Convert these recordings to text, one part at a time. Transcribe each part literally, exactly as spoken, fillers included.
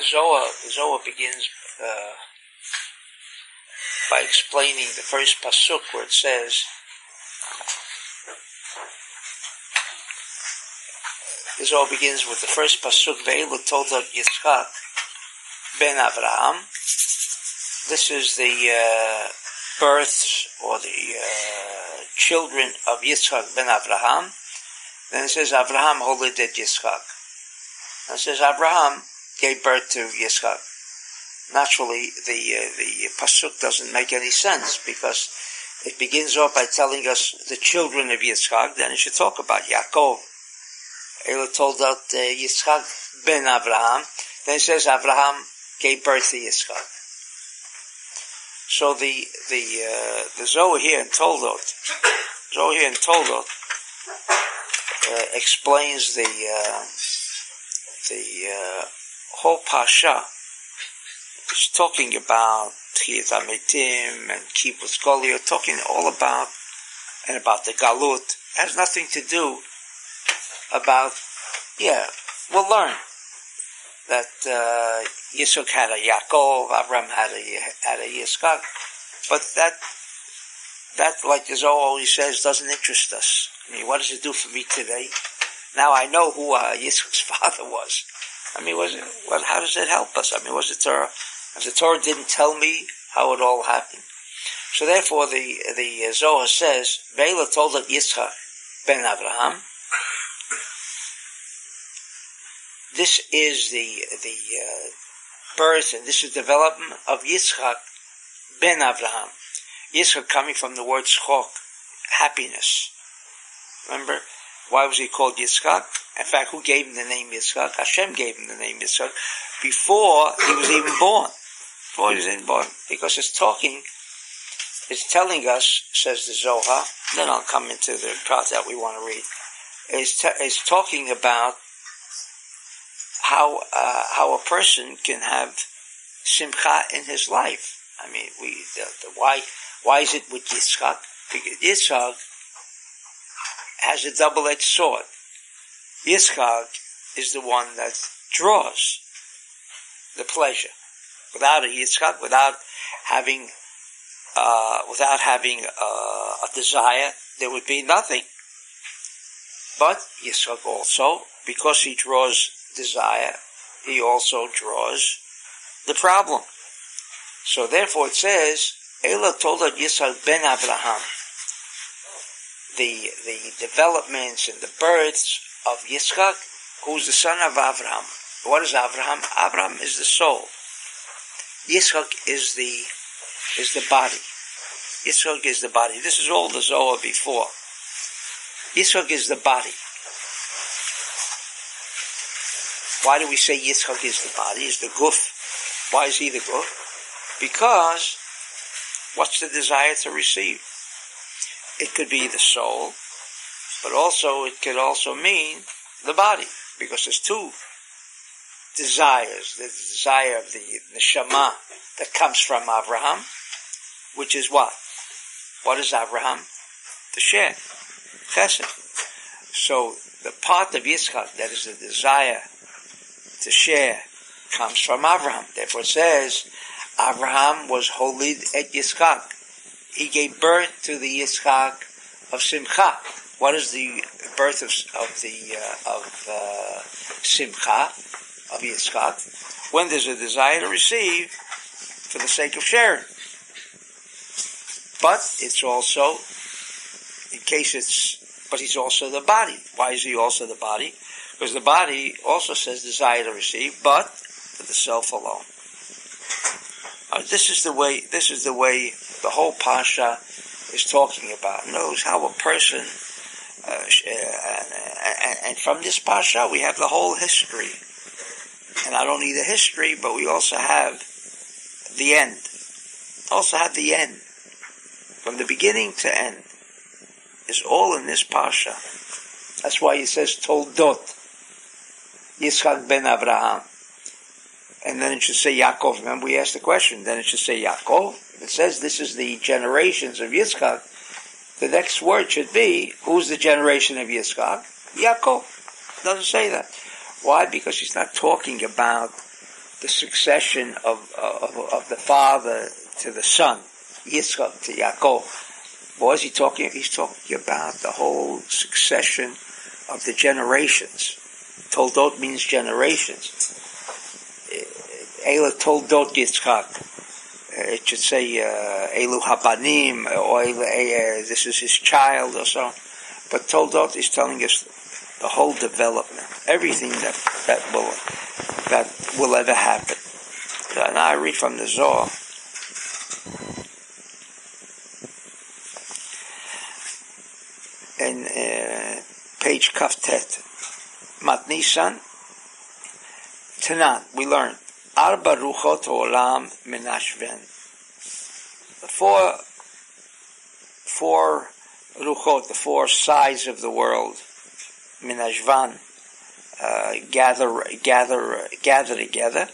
the Zohar, the Zohar begins uh, by explaining the first pasuk where it says, the Zohar begins with the first pasuk, Ve'ilu Toldat Yitzchak ben Avraham. This is the uh, births or the uh, children of Yitzchak ben Avraham. Then it says, Avraham holided Yitzchak. And it says, Avraham gave birth to Yitzchak. Naturally, the uh, the pasuk doesn't make any sense, because it begins off by telling us the children of Yitzchak. Then it should talk about Yaakov. Ela told out uh, Yitzchak ben Avraham. Then it says, Avraham gave birth to Yitzchak. So the the uh, the Zohar here in Toldot, Zohar here in Toldot, uh, explains the uh, the uh, whole Parsha. It's talking about Tchiyat Meitim and Kibbutz Galuyot, talking all about and about the Galut. It has nothing to do about yeah. We'll learn that uh, Yisuk had a Yaakov, Avraham had a, had a Yitzchak, but that, that, like the Zohar always says, doesn't interest us. I mean, what does it do for me today? Now I know who uh, Yisuk's father was. I mean, was it, well, how does it help us? I mean, was the Torah, if the Torah didn't tell me how it all happened? So therefore, the, the Zohar says, Ve'ela Toldat Yitzchak ben Avraham. This is the the uh, birth, and this is development of Yitzchak ben Avraham. Yitzchak coming from the word schok, happiness. Remember, why was he called Yitzchak? In fact, who gave him the name Yitzchak? Hashem gave him the name Yitzchak before he was even born. Before he was even born, because it's talking, it's telling us, says the Zohar. Then I'll come into the part that we want to read. It's t- it's talking about how uh, how a person can have simcha in his life. I mean, we the, the, why why is it with Yitzchak? Because Yitzchak has a double-edged sword. Yitzchak is the one that draws the pleasure. Without a Yitzchak, without having uh, without having uh, a desire, there would be nothing. But Yitzchak also, because he draws desire, he also draws the problem. So therefore it says, Ela Toldat Yitzchak ben Avraham. The, the developments and the births of Yitzchak, who's the son of Avraham. What is Avraham? Avraham is the soul. Yitzchak is the, is the body. Yitzchak is the body. This is all the Zohar before. Yitzchak is the body. Why do we say Yitzchak is the body, is the guf? Why is he the guf? Because what's the desire to receive? It could be the soul, but also it could also mean the body, because there's two desires. There's the desire of the neshama that comes from Avraham, which is what? What is Avraham? The share, chesed. So the part of Yitzchak that is the desire to share comes from Avraham. Therefore it says, Avraham was holid et Yitzchak. He gave birth to the Yitzchak of Simcha. What is the birth of, of the uh, of uh, Simcha, of Yitzchak? When there's a desire to receive for the sake of sharing. But it's also, in case it's, but he's also the body. Why is he also the body? Because the body also says desire to receive, but for the self alone. Uh, this is the way. This is the way the whole Parsha is talking about. It knows how a person, uh, and, and from this Parsha we have the whole history. And not only the history, but we also have the end. Also have the end, from the beginning to end, is all in this Parsha. That's why it says Toldot. Yitzchak ben Avraham. And then it should say Yaakov. Remember, we asked the question. Then it should say Yaakov. It says this is the generations of Yitzchak. The next word should be, who's the generation of Yitzchak? Yaakov. It doesn't say that. Why? Because he's not talking about the succession of, of, of the father to the son, Yitzchak to Yaakov. What is he talking? He's talking about the whole succession of the generations. Toldot means generations. Ela Toldot Yitzchak. It should say Elu Habanim, or this is his child or so. But Toldot is telling us the whole development, everything that, that will that will ever happen. And I read from the Zohar. And uh, page Kaftet. Matnisan. Tanan, we learn. Arba ruchot olam menashven. The four, four ruchot, the four sides of the world, menashvan, uh, gather, gather, gather together.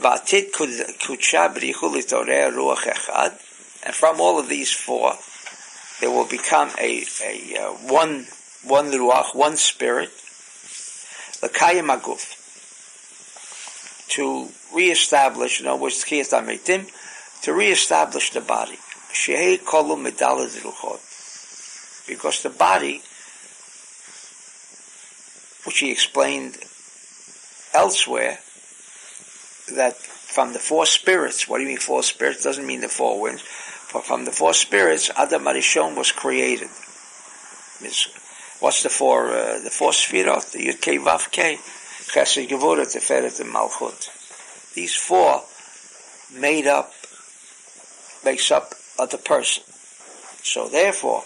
V'atid kutsha b'richu litoreh ruach echad. And from all of these four, there will become a, a uh, one, one ruach, one spirit. L'kayim aguf. To reestablish, in other words, Tchiyat Meitim, to reestablish the body. Shehei kolu medalad ruchot, because the body, which he explained elsewhere, that from the four spirits. What do you mean four spirits? Doesn't mean the four winds, but from the four spirits, Adam Arishon was created. What's the four? Uh, the four sefirot, the Yud Kei Vav Kei. Chesed, Gevura, Teferet, and Malchut. These four made up, makes up of the person. So therefore,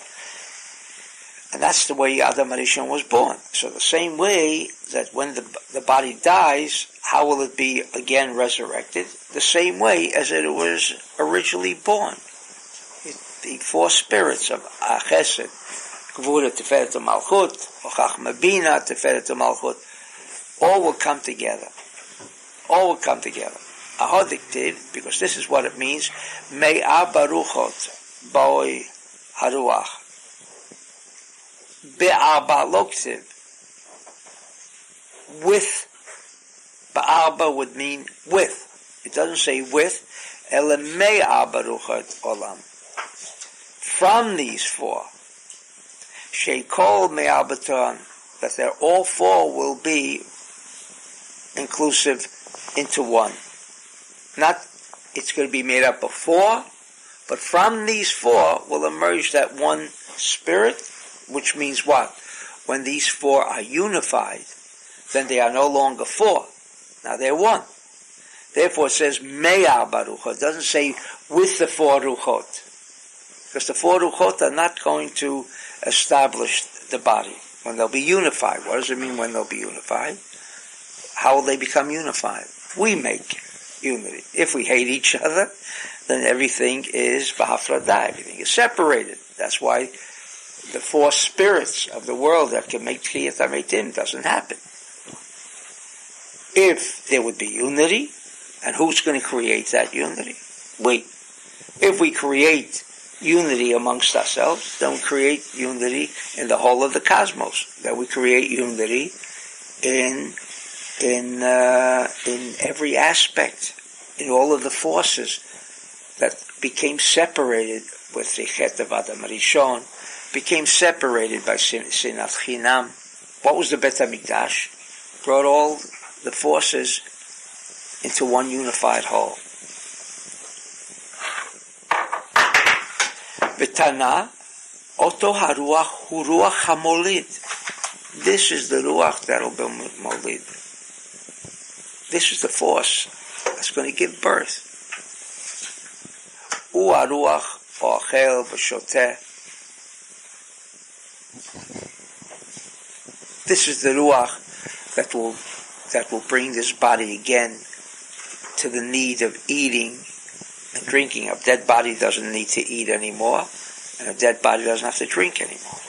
and that's the way Adam Arishon was born. So the same way that when the the body dies, how will it be again resurrected? The same way as it was originally born. It, the four spirits of Chesed, Gevura, Teferet, and Malchut, Chachma Bina, Teferet, and Malchut. All will come together. All will come together. Ahodik did, because this is what it means. Me'a baruchot boi haruach. Be'arba loktiv. With. Be'arba would mean with. It doesn't say with. Ele me'a baruchot olam. From these four. Sheikol me'a batan. That they're all four will be inclusive into one. Not, it's going to be made up of four, but from these four will emerge that one spirit, which means what? When these four are unified, then they are no longer four. Now they're one. Therefore it says, Me'a Baruchot. It doesn't say, with the four Ruchot. Because the four Ruchot are not going to establish the body. When they'll be unified. What does it mean when they'll be unified? How will they become unified? We make unity. If we hate each other, then everything is b'hafradah. Everything is separated. That's why the four spirits of the world that can make Tchiyat Meitim doesn't happen. If there would be unity, and who's going to create that unity? We. If we create unity amongst ourselves, then we create unity in the whole of the cosmos. That we create unity in in uh, in every aspect, in all of the forces that became separated with the Chet of Adam Rishon, became separated by Sin- Sinat Chinam. What was the Bet HaMikdash? Brought all the forces into one unified whole. V'tana, oto haruach hu ruach hamolid. This is the ruach that will be molid. This is the force that's going to give birth. U haruach ochel v'shoteh. This is the ruach that will that will bring this body again to the need of eating and drinking. A dead body doesn't need to eat anymore, and a dead body doesn't have to drink anymore.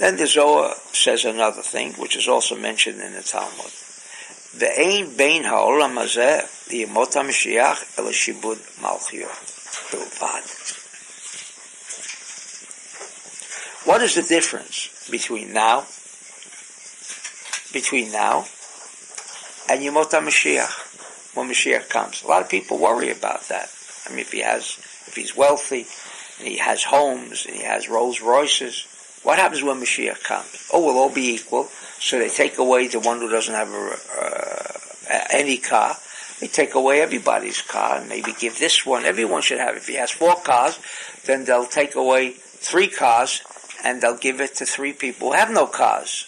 Then the Zohar says another thing, which is also mentioned in the Talmud. Ve'ein bein ha'olam hazeh Yemot HaMashiach el Shibud malchuyot bilvad. What is the difference between now, between now, and Yemot HaMashiach, when Mashiach comes. A lot of people worry about that. I mean, if he has, if he's wealthy, and he has homes, and he has Rolls Royces, what happens when Mashiach comes? Oh, we'll all be equal. So they take away the one who doesn't have a, uh, any car. They take away everybody's car and maybe give this one. Everyone should have it. If he has four cars, then they'll take away three cars and they'll give it to three people who have no cars,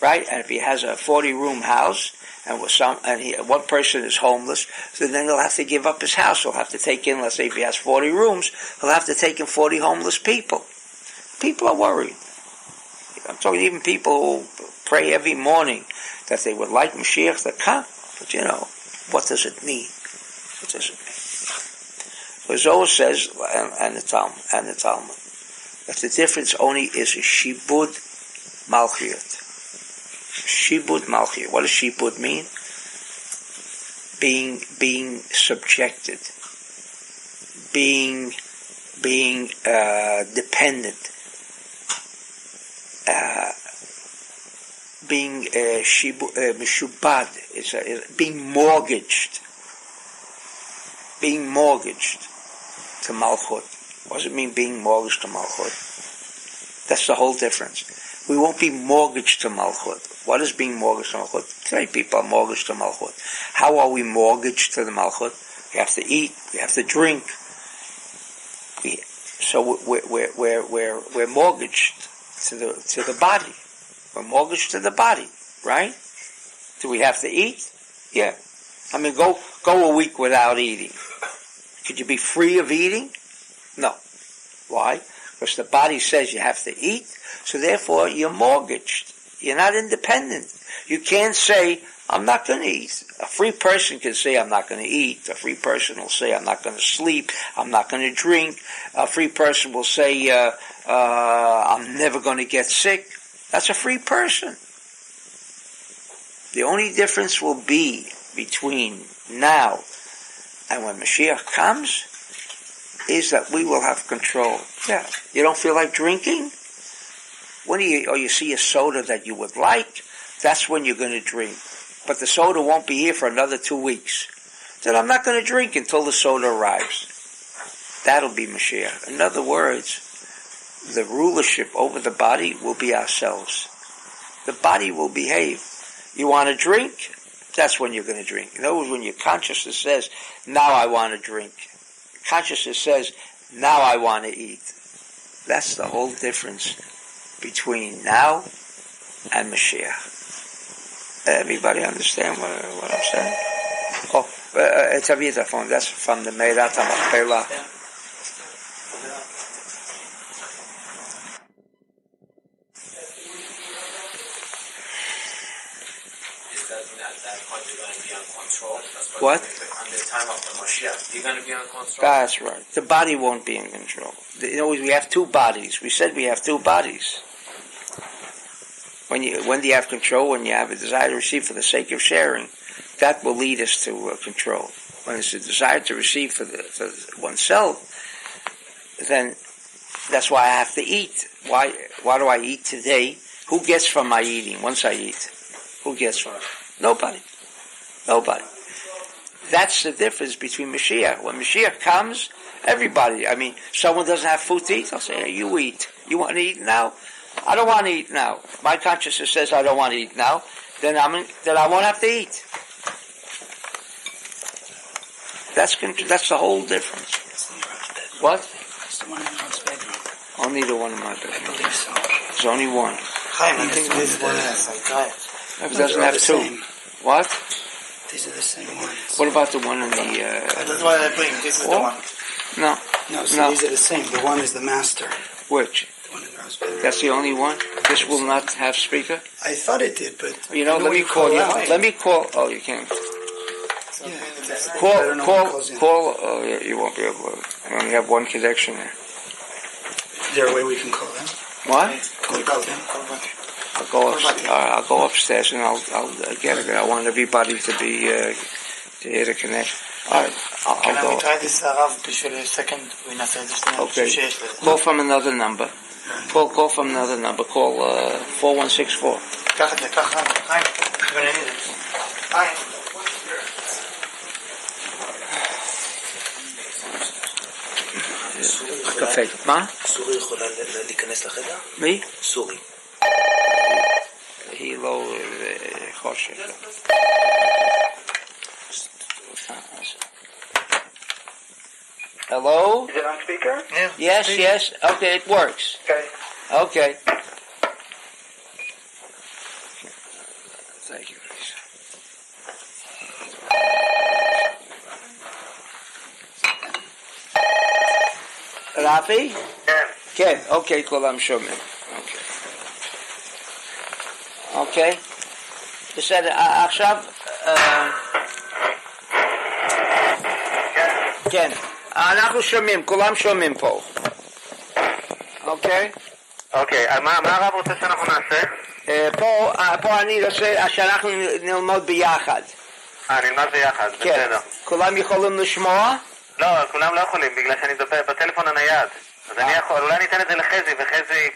right? And if he has a forty-room house and with some and he, one person is homeless, so then he'll have to give up his house. He'll have to take in, let's say if he has forty rooms, he'll have to take in forty homeless people. People are worried. I'm talking even people who pray every morning that they would like Mashiach to come, but you know, what does it mean? What does it mean? The Zohar says, and, and the Talmud, and the Talmud, that the difference only is a Shibud malchuyot. Shibud malchuyot. What does Shibud mean? Being, being subjected, being, being uh, dependent, uh, being uh, shibu, uh, mishubad, is, uh, is being mortgaged, being mortgaged to Malchut. What does it mean being mortgaged to Malchut? That's the whole difference. We won't be mortgaged to Malchut. What is being mortgaged to Malchut? Today people are mortgaged to Malchut. How are we mortgaged to the Malchut? We have to eat, we have to drink. We, so we're, we're, we're, we're, we're mortgaged to the, to the body. We're mortgaged to the body, right? Do we have to eat? Yeah. I mean, go go a week without eating. Could you be free of eating? No. Why? Because the body says you have to eat, so therefore you're mortgaged. You're not independent. You can't say, I'm not going to eat. A free person can say, I'm not going to eat. A free person will say, I'm not going to sleep. I'm not going to drink. A free person will say, uh, uh, I'm never going to get sick. That's a free person. The only difference will be between now and when Mashiach comes is that we will have control. Yeah. You don't feel like drinking? When you, or you see a soda that you would like, that's when you're going to drink. But the soda won't be here for another two weeks. Then I'm not going to drink until the soda arrives. That'll be Mashiach. In other words, the rulership over the body will be ourselves. The body will behave. You want to drink? That's when you're going to drink. In other words, when your consciousness says, now I want to drink. Consciousness says, now I want to eat. That's the whole difference between now and Mashiach. Everybody understand what, what I'm saying? Oh, it's a vitaphone. That's from the Meirat HaMachpelah. What? On the time of the Mashiach, you're going to be in control. That's right. The body won't be in control. You know, we have two bodies. We said we have two bodies. When you, when do you have control? When you have a desire to receive for the sake of sharing, that will lead us to uh, control. When it's a desire to receive for the for oneself, then that's why I have to eat. Why? Why do I eat today? Who gets from my eating? Once I eat, who gets from it? Nobody. Nobody. That's the difference between Mashiach. When Mashiach comes, everybody, I mean, someone doesn't have food to eat, I'll say, hey, you eat. You want to eat now? I don't want to eat now. My consciousness says I don't want to eat now, then, I'm in, then I won't have to eat. That's that's the whole difference. What? It's the one in God's bedroom. Only the one in my bedroom. I believe so. There's only one. I think this one has psychiatry. It doesn't have two. What? These are the same ones. What about the one in the... Uh, That's why I bring. This is oh? the one. No. No, so no. These are the same. The one is the master. Which? The one in the hospital. That's the only one? This will not have speaker? I thought it did, but... You know, let me call you. Let me call... Oh, you can't. Yeah. Call, call, call... Oh, yeah, you won't be able to... I only have one connection there. Is there a way we can call them? What? Can we call them? I'll go, upstairs, uh, I'll go upstairs and I'll, I'll get it. I want everybody to be uh, to hear the connection. All right, I'll, I'll Can go. I try this Rav for a second? Okay. Call from another number. Call, call from another number. Call uh, four one six four. קפה. מה? סורי יכולה להיכנס לחדר? מי? סורי. היא לא חושבת. Hello? Is it on speaker? Yeah. Yes, speaker. Yes. Okay, it works. Okay. Okay. Thank you. Rafi? Yeah. Okay, okay, Kolam Shomin. Okay. Okay. You said, uh, Akshav, uh... Ken. Ken. אנחנו שומעים, כולם שומעים פה. אוקיי? אוקיי, מה הרב רוצה שאנחנו נעשה? פה אני רוצה שאנחנו נלמוד ביחד. אה, נלמד ביחד, בסדר. כולם יכולים לשמוע? לא, כולם לא יכולים, בגלל שאני מדבר בטלפון הנייד. אז אני יכול, אולי ניתן את זה לחזי, וחזי...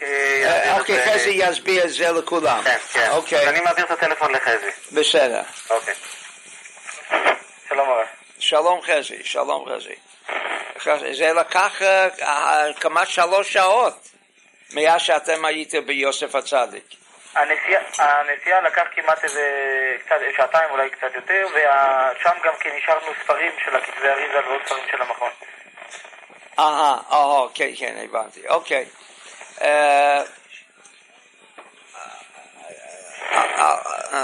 אוקיי, חזי יסביר את זה לכולם. כן, כן. אז אני מעביר את הטלפון לחזי. בסדר. אוקיי. שלום הרב. שלום חזי, שלום חזי. זה לקח כמעט שלוש שעות מאז שאתם הייתם ביוסף הצדיק. הנסיעה לקח כמעט איזה שעתיים, אולי קצת יותר, ושם גם כן נשארנו ספרים של הכתבי אריזה ועוד ספרים של המכון. אהה, אוקיי, כן, הבנתי, אוקיי.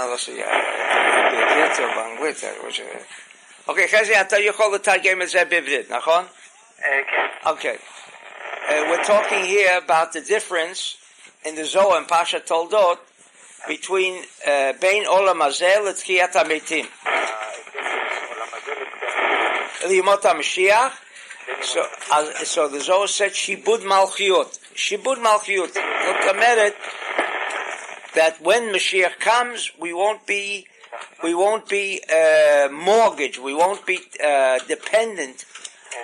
לא שיהיה, יצא באנגלית, אוקיי, חזי, אתה יכול לתרגם את זה בעברית, נכון? Okay. Uh, we're talking here about the difference in the Zohar and Parsha Toldot between uh, Bein Olam Hazeh and Tchiyat Meitim. Yemot HaMashiach. So, uh, so the Zohar said Shibud malchuyot. Shibud malchuyot. That when Mashiach comes, we won't be, we won't be uh, mortgaged. We won't be uh, dependent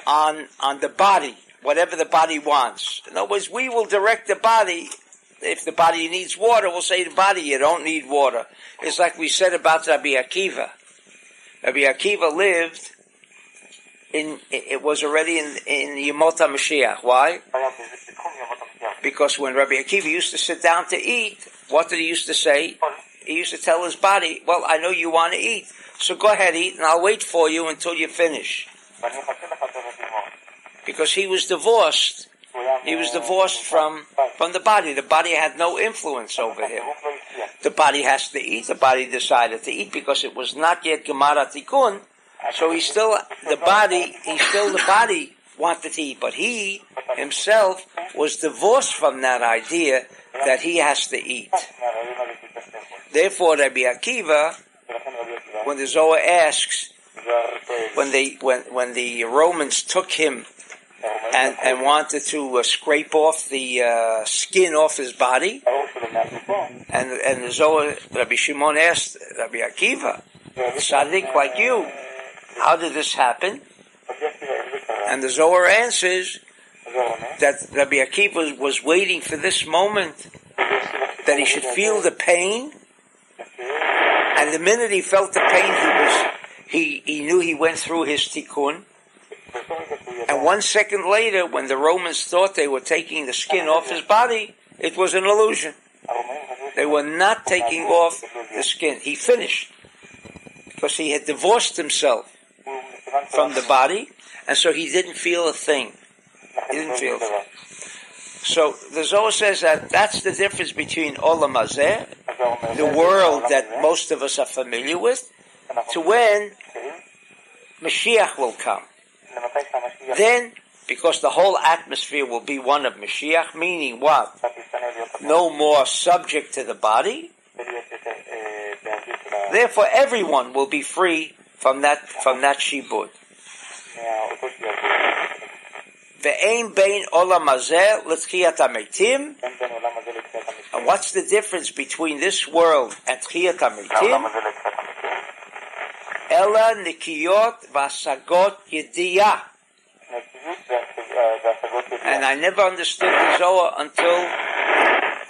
on on the body, whatever the body wants. In other words, we will direct the body. If the body needs water, we'll say to the body, you don't need water. It's like we said about Rabbi Akiva. Rabbi Akiva lived in, it was already in, in Yemot HaMashiach. Why? Because when Rabbi Akiva used to sit down to eat, what did he used to say? He used to tell his body, well, I know you want to eat, so go ahead, eat, and I'll wait for you until you finish. Because he was divorced. He was divorced from, from the body. The body had no influence over him. The body has to eat. The body decided to eat because it was not yet Gemara Tikkun. So he still, the body, he still, the body wanted to eat. But he himself was divorced from that idea that he has to eat. Therefore, Rabbi Akiva, when the Zohar asks, When they when when the Romans took him and and wanted to uh, scrape off the uh, skin off his body, and and the Zohar, Rabbi Shimon asked Rabbi Akiva, Tzaddik like you, how did this happen? And the Zohar answers that Rabbi Akiva was waiting for this moment that he should feel the pain, and the minute he felt the pain, he was. He he knew he went through his tikkun. And one second later, when the Romans thought they were taking the skin off his body, it was an illusion. They were not taking off the skin. He finished. Because he had divorced himself from the body, and so he didn't feel a thing. He didn't feel a thing. So the Zohar says that that's the difference between Olam Hazeh, the world that most of us are familiar with, to when Mashiach will come. Then, because the whole atmosphere will be one of Mashiach, meaning what? No more subject to the body. Therefore, everyone will be free from that from that shibud. Ve'ein bein olam hazeh l'tchiyat haMeitim. And what's the difference between this world and tchiyat haMeitim? Ella Nikiyot vasagot yediyah. And I never understood the Zohar until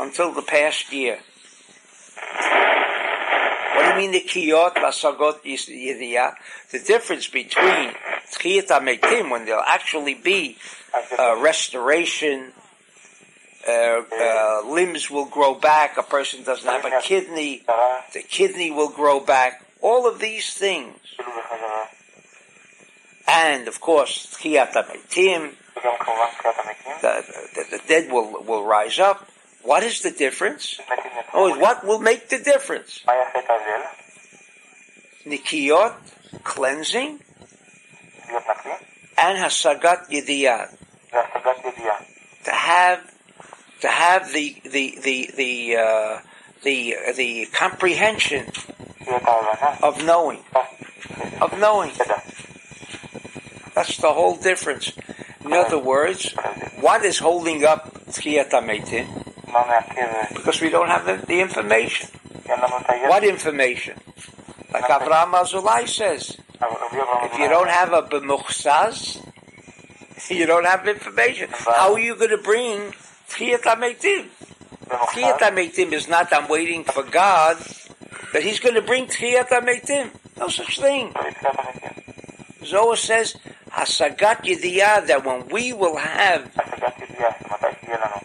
until the past year. What do you mean Nikiyot vasagot yediyah? The difference between Tchiyat Meitim, when there'll actually be uh, restoration, uh, uh, limbs will grow back, a person doesn't have a kidney, the kidney will grow back, all of these things. And, of course, Tchiyat Meitim, the, the, the dead will, will rise up. What is the difference? Oh, what will make the difference? Nikiyot, cleansing, and hasagat yediyah, to have to have the the the the uh, the, the comprehension of knowing of knowing. That's the whole difference. In other words, what is holding up Tchiyat Meitim? Because we don't have the, the information. What information? Like Avraham Azulay says, if you don't have a b'muchsaz, you don't have information. How are you going to bring Tchiyat Meitim? Tchiyat Meitim is not, I'm waiting for God, that He's going to bring Tchiyat Meitim. No such thing. Zohar says, hasagat yediyah, that when we will have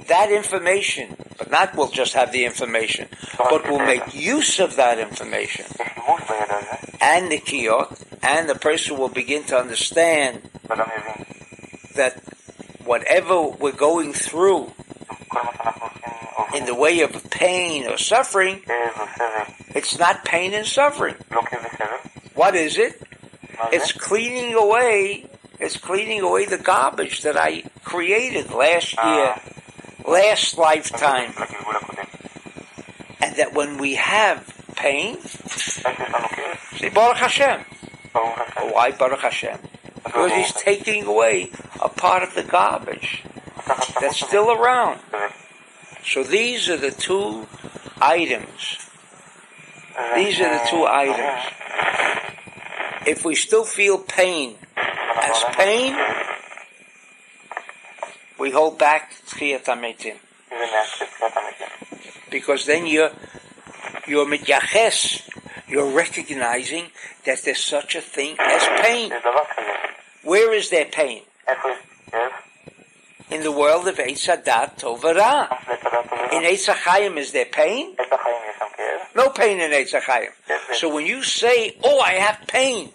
that information, but not we'll just have the information, but we'll make use of that information. And the Nikiyot, and the person will begin to understand that whatever we're going through in the way of pain or suffering, it's not pain and suffering. What is it? It's cleaning away, it's cleaning away the garbage that I created last year, last lifetime. And that when we have pain, say Baruch Hashem. Why Baruch Hashem? Because He's taking away a part of the garbage that's still around. So these are the two items. These are the two items. If we still feel pain as pain, we hold back Tchiyat Meitim, because then you're you're mityaches, you're recognizing that there's such a thing as pain. Where is there pain? In the world of Eitz HaDat Toverah. In Eitz HaChaim is there pain? No pain in Eitz HaChaim. So when you say, "Oh, I have pain,"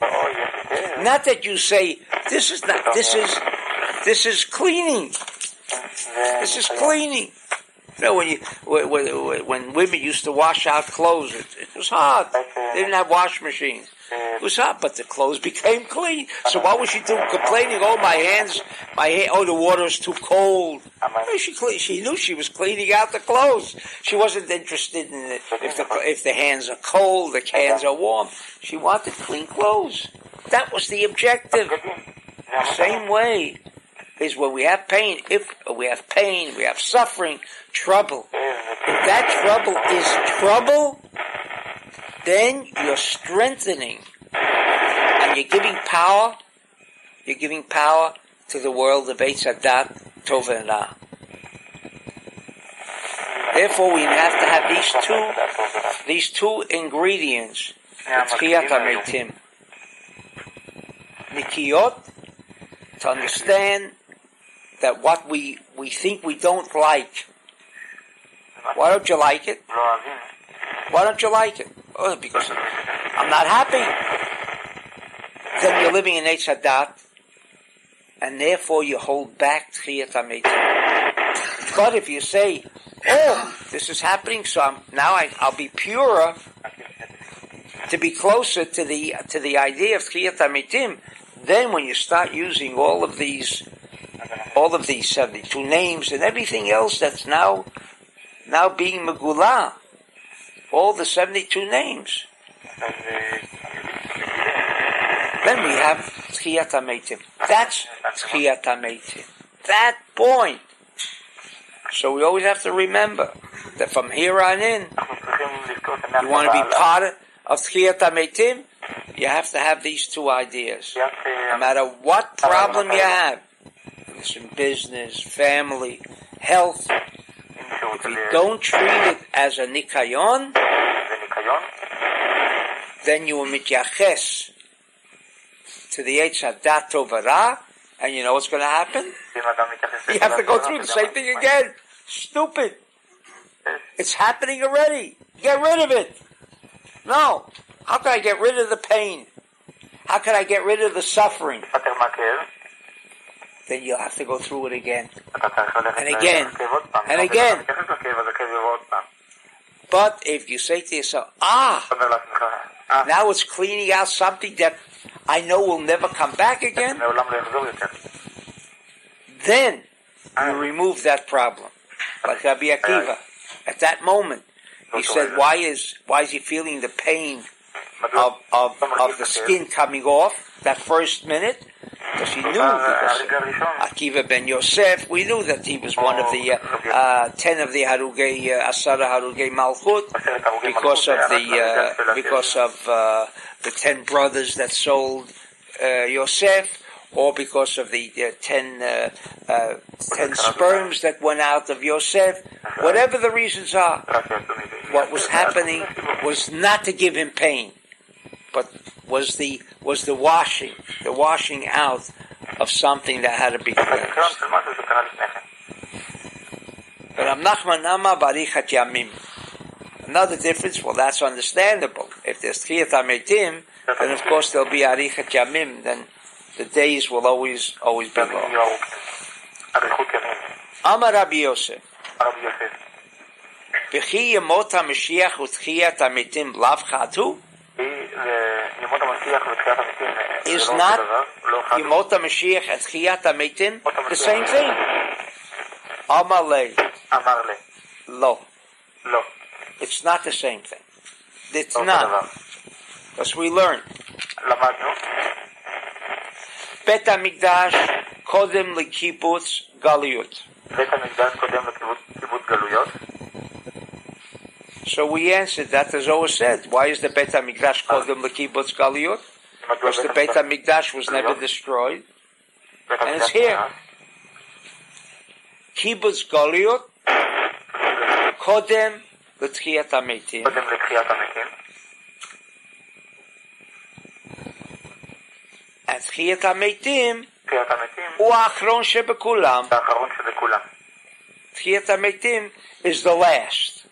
not that you say, "This is not. This is this is cleaning." This is cleaning. You know, when you when, when women used to wash out clothes, it, it was hard. They didn't have wash machines. It was hard, but the clothes became clean. So why was she doing, complaining? Oh, my hands, my hand, oh, the water is too cold. She she knew she was cleaning out the clothes. She wasn't interested in it. if the if the hands are cold, the hands are warm. She wanted clean clothes. That was the objective. The same way is when we have pain, if we have pain, we have suffering, trouble. If that trouble is trouble, then you're strengthening and you're giving power, you're giving power to the world of Eitz HaDat Toverah. Therefore, we have to have these two, these two ingredients, Tchiyat Meitim. Nikiyot, to understand that what we, we think we don't like. Why don't you like it? Why don't you like it? Oh, because I'm not happy. Then you're living in Eitz HaDat, and therefore you hold back Tchiyat Meitim. But if you say, "Oh, this is happening, so I'm, now I, I'll be purer to be closer to the to the idea of Tchiyat Meitim," then when you start using all of these, all of these seventy-two names and everything else that's now, now being Megula, all the seventy-two names, then we have Tchiyat Meitim. That's Tchiyat Meitim. That point. So we always have to remember that from here on in, you want to be part of, of Tchiyat Meitim, you have to have these two ideas. No matter what problem you have, it's in business, family, health, if you don't treat it as a nikayon, then you will mityaches to the Eitz HaDat Toverah, and you know what's going to happen? You have to go through the same thing again. Stupid. It's happening already. Get rid of it. No. How can I get rid of the pain? How can I get rid of the suffering? Then you'll have to go through it again. And again. And again. But if you say to yourself, ah, now it's cleaning out something that I know will never come back again, then you remove that problem. Like Rabbi Akiva, at that moment, he said, why is why is he feeling the pain of, of, of the skin coming off that first minute? Because he knew, because Akiva ben Yosef, we knew that he was one of the uh, uh, ten of the Harugei, uh, Asara Harugei Malchut, because of the uh, because of uh, the ten brothers that sold uh, Yosef, or because of the uh, ten, uh, uh, ten sperms that went out of Yosef. Whatever the reasons are, what was happening was not to give him pain, but was the was the washing, the washing out of something that had to be cleansed. Another difference, well, that's understandable. If there's Tchiyat Meitim, then of course there'll be Arichat Yamim, then the days will always, always be long. Amar Rabbi Yosef, V'chi Yemot HaMashiach U'Tchiyat Meitim Lav Chatu? Is not Yemot HaMashiach and Tchiyat Meitim the same thing? Amar Le. Lo. It's not the same thing. It's not. Because we learn. Bet HaMikdash Kodem L'Kibbutz Galuyot. Bet HaMikdash Kodem L'Kibbutz Galuyot. So we answered that, as Zohar said. Why is the Bet HaMikdash Kodem L'Kibbutz Galuyot? Because the Bet HaMikdash was never destroyed. And it's here. Kibbutz Galuyot Kodem L'Tchiyat HaMeitim. Kodem L'Tchiyat HaMeitim. And Tchiyat Meitim u Achron Shebekulam. Tchiyat Meitim is the last.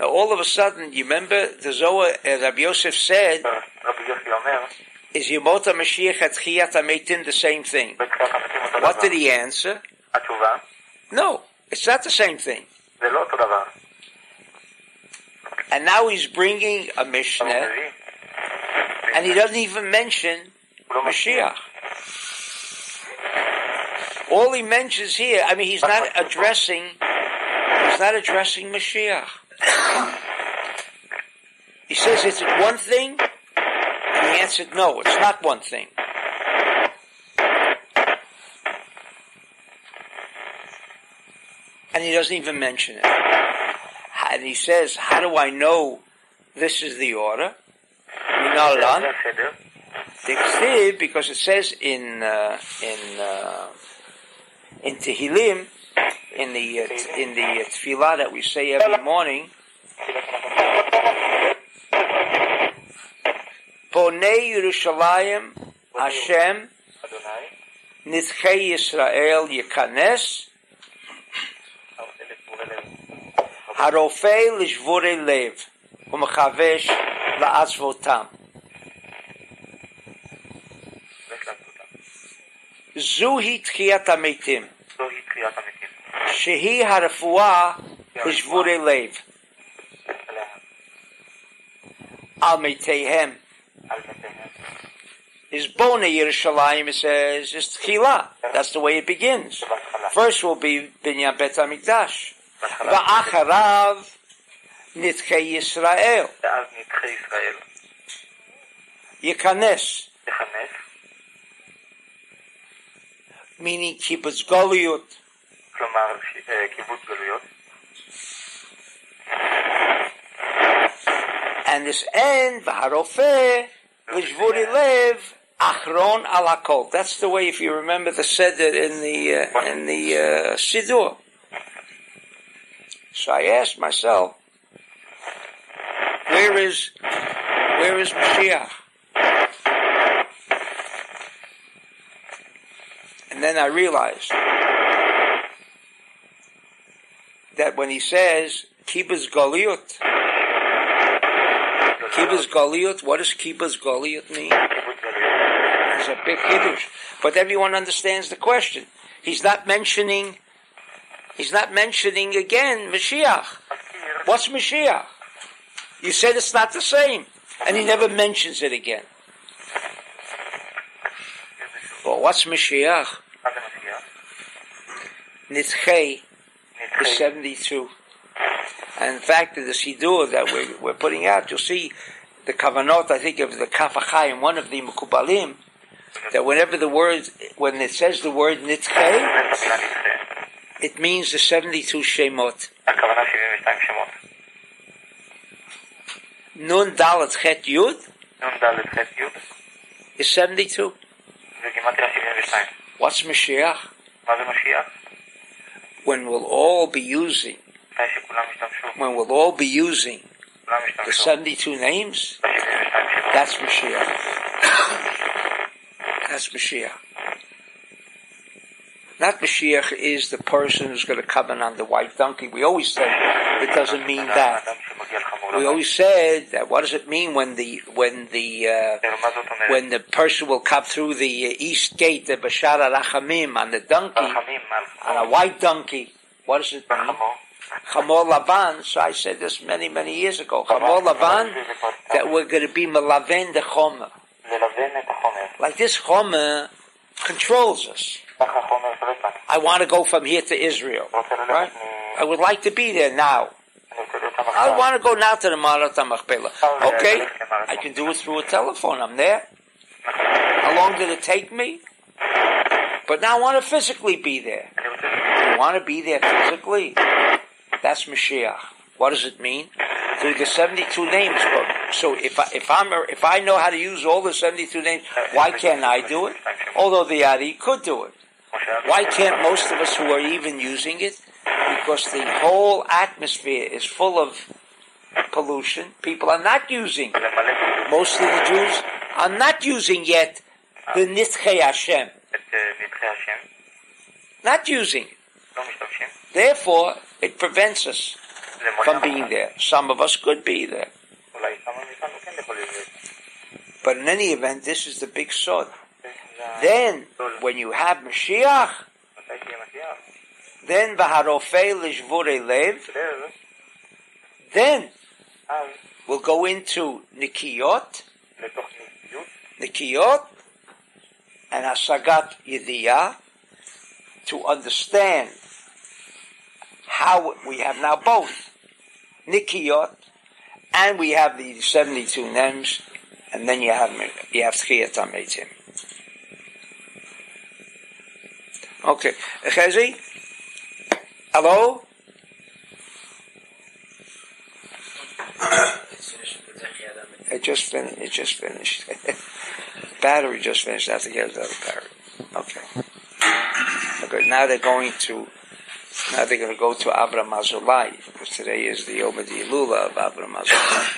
Now all of a sudden, you remember the Zohar, uh, Rabbi Yosef said, is Yemot HaMashiach and Tchiyat Meitim the same thing? What did he answer? No, it's not the same thing. And now he's bringing a Mishnah, and he doesn't even mention Mashiach. All he mentions here, I mean, he's not addressing, he's not addressing Mashiach. He says, is it one thing? And he answered, no, it's not one thing. And he doesn't even mention it. And he says, how do I know this is the order? Because it says in uh, in uh, in Tehillim, in the uh, in the uh, Tefillah that we say every morning, Bonei Yerushalayim Hashem Nitchei Yisrael Yekanes Harofei l'shvurei lev u'mechavesh la'azvotam. Zuhi tchiyat ha'meitim. Shehi ha'refuah l'shvurei lev. Al meiteihem. Is Bonei Yerushalayim, it says, is tchila. That's the way it begins. First will be Binyan Bet HaMikdash. Va'acharav nitchei Yisrael. Yekanes. Meaning Kibbutz Galuyot. And this end, v'harofeh, v'shvuri lev, achron al hakol. That's the way, if you remember the seder in the uh, in the uh, Siddur. So I asked myself, where is Where is Mashiach? And then I realized that when he says Kibbutz Galuyot, Kibbutz Galuyot, what does Kibbutz Galuyot mean? It's a big Kiddush. But everyone understands the question. He's not mentioning, he's not mentioning again Mashiach. What's Mashiach? You said it's not the same. And he never mentions it again. Well, what's Mashiach? Nitchei is seventy-two. And in fact, in the Sidur that we're, we're putting out, you'll see the Kavanot, I think, of the Kaf HaChaim, one of the Mekubalim, that whenever the word, when it says the word Nitchei, it means the seventy-two Shemot. Nun Dalet Chet Yud is seventy-two. What's Mashiach? When we'll all be using When we'll all be using the seventy-two names, that's Mashiach. That's Mashiach. Not Mashiach is the person who's going to come in on the white donkey. We always say it doesn't mean that. We always said that. What does it mean when the when the uh, when the person will come through the east gate, the Bashar al-Achamim, on the donkey, on a white donkey? What does it mean? Chamor Lavan, so I said this many, many years ago. Chamor Lavan, that we're going to be Melaven the Chomer. Like this Chomer controls us. I want to go from here to Israel. Right? I would like to be there now. I want to go now to the Marat HaMachpelah. Okay, I can do it through a telephone. I'm there. How long did it take me? But now I want to physically be there. I want to be there physically. That's Mashiach. What does it mean? So there's seventy-two names. So if I, if I'm if I know how to use all the seventy-two names, why can't I do it? Although the Yadi could do it, why can't most of us who are even using it? Because the whole atmosphere is full of pollution. People are not using. Most of the Jews are not using yet the Nitchei Hashem. Not using. Therefore, it prevents us from being there. Some of us could be there. But in any event, this is the big sod. Then, when you have Mashiach, then v'harofei l'shvurei lev, then we'll go into Nikiyot, Nikiyot, and hasagat yediyah, to understand how we have now both Nikiyot, and we have the seventy-two names, and then you have you have Tchiyat Meitim. Okay, Chesed. Hello? It just finished. It just finished. Battery just finished. I have to get another battery. Okay. Okay. Now they're going to. Now they're going to go to Avraham Azulay, because today is the Yom HaDilula of Avraham Azulay.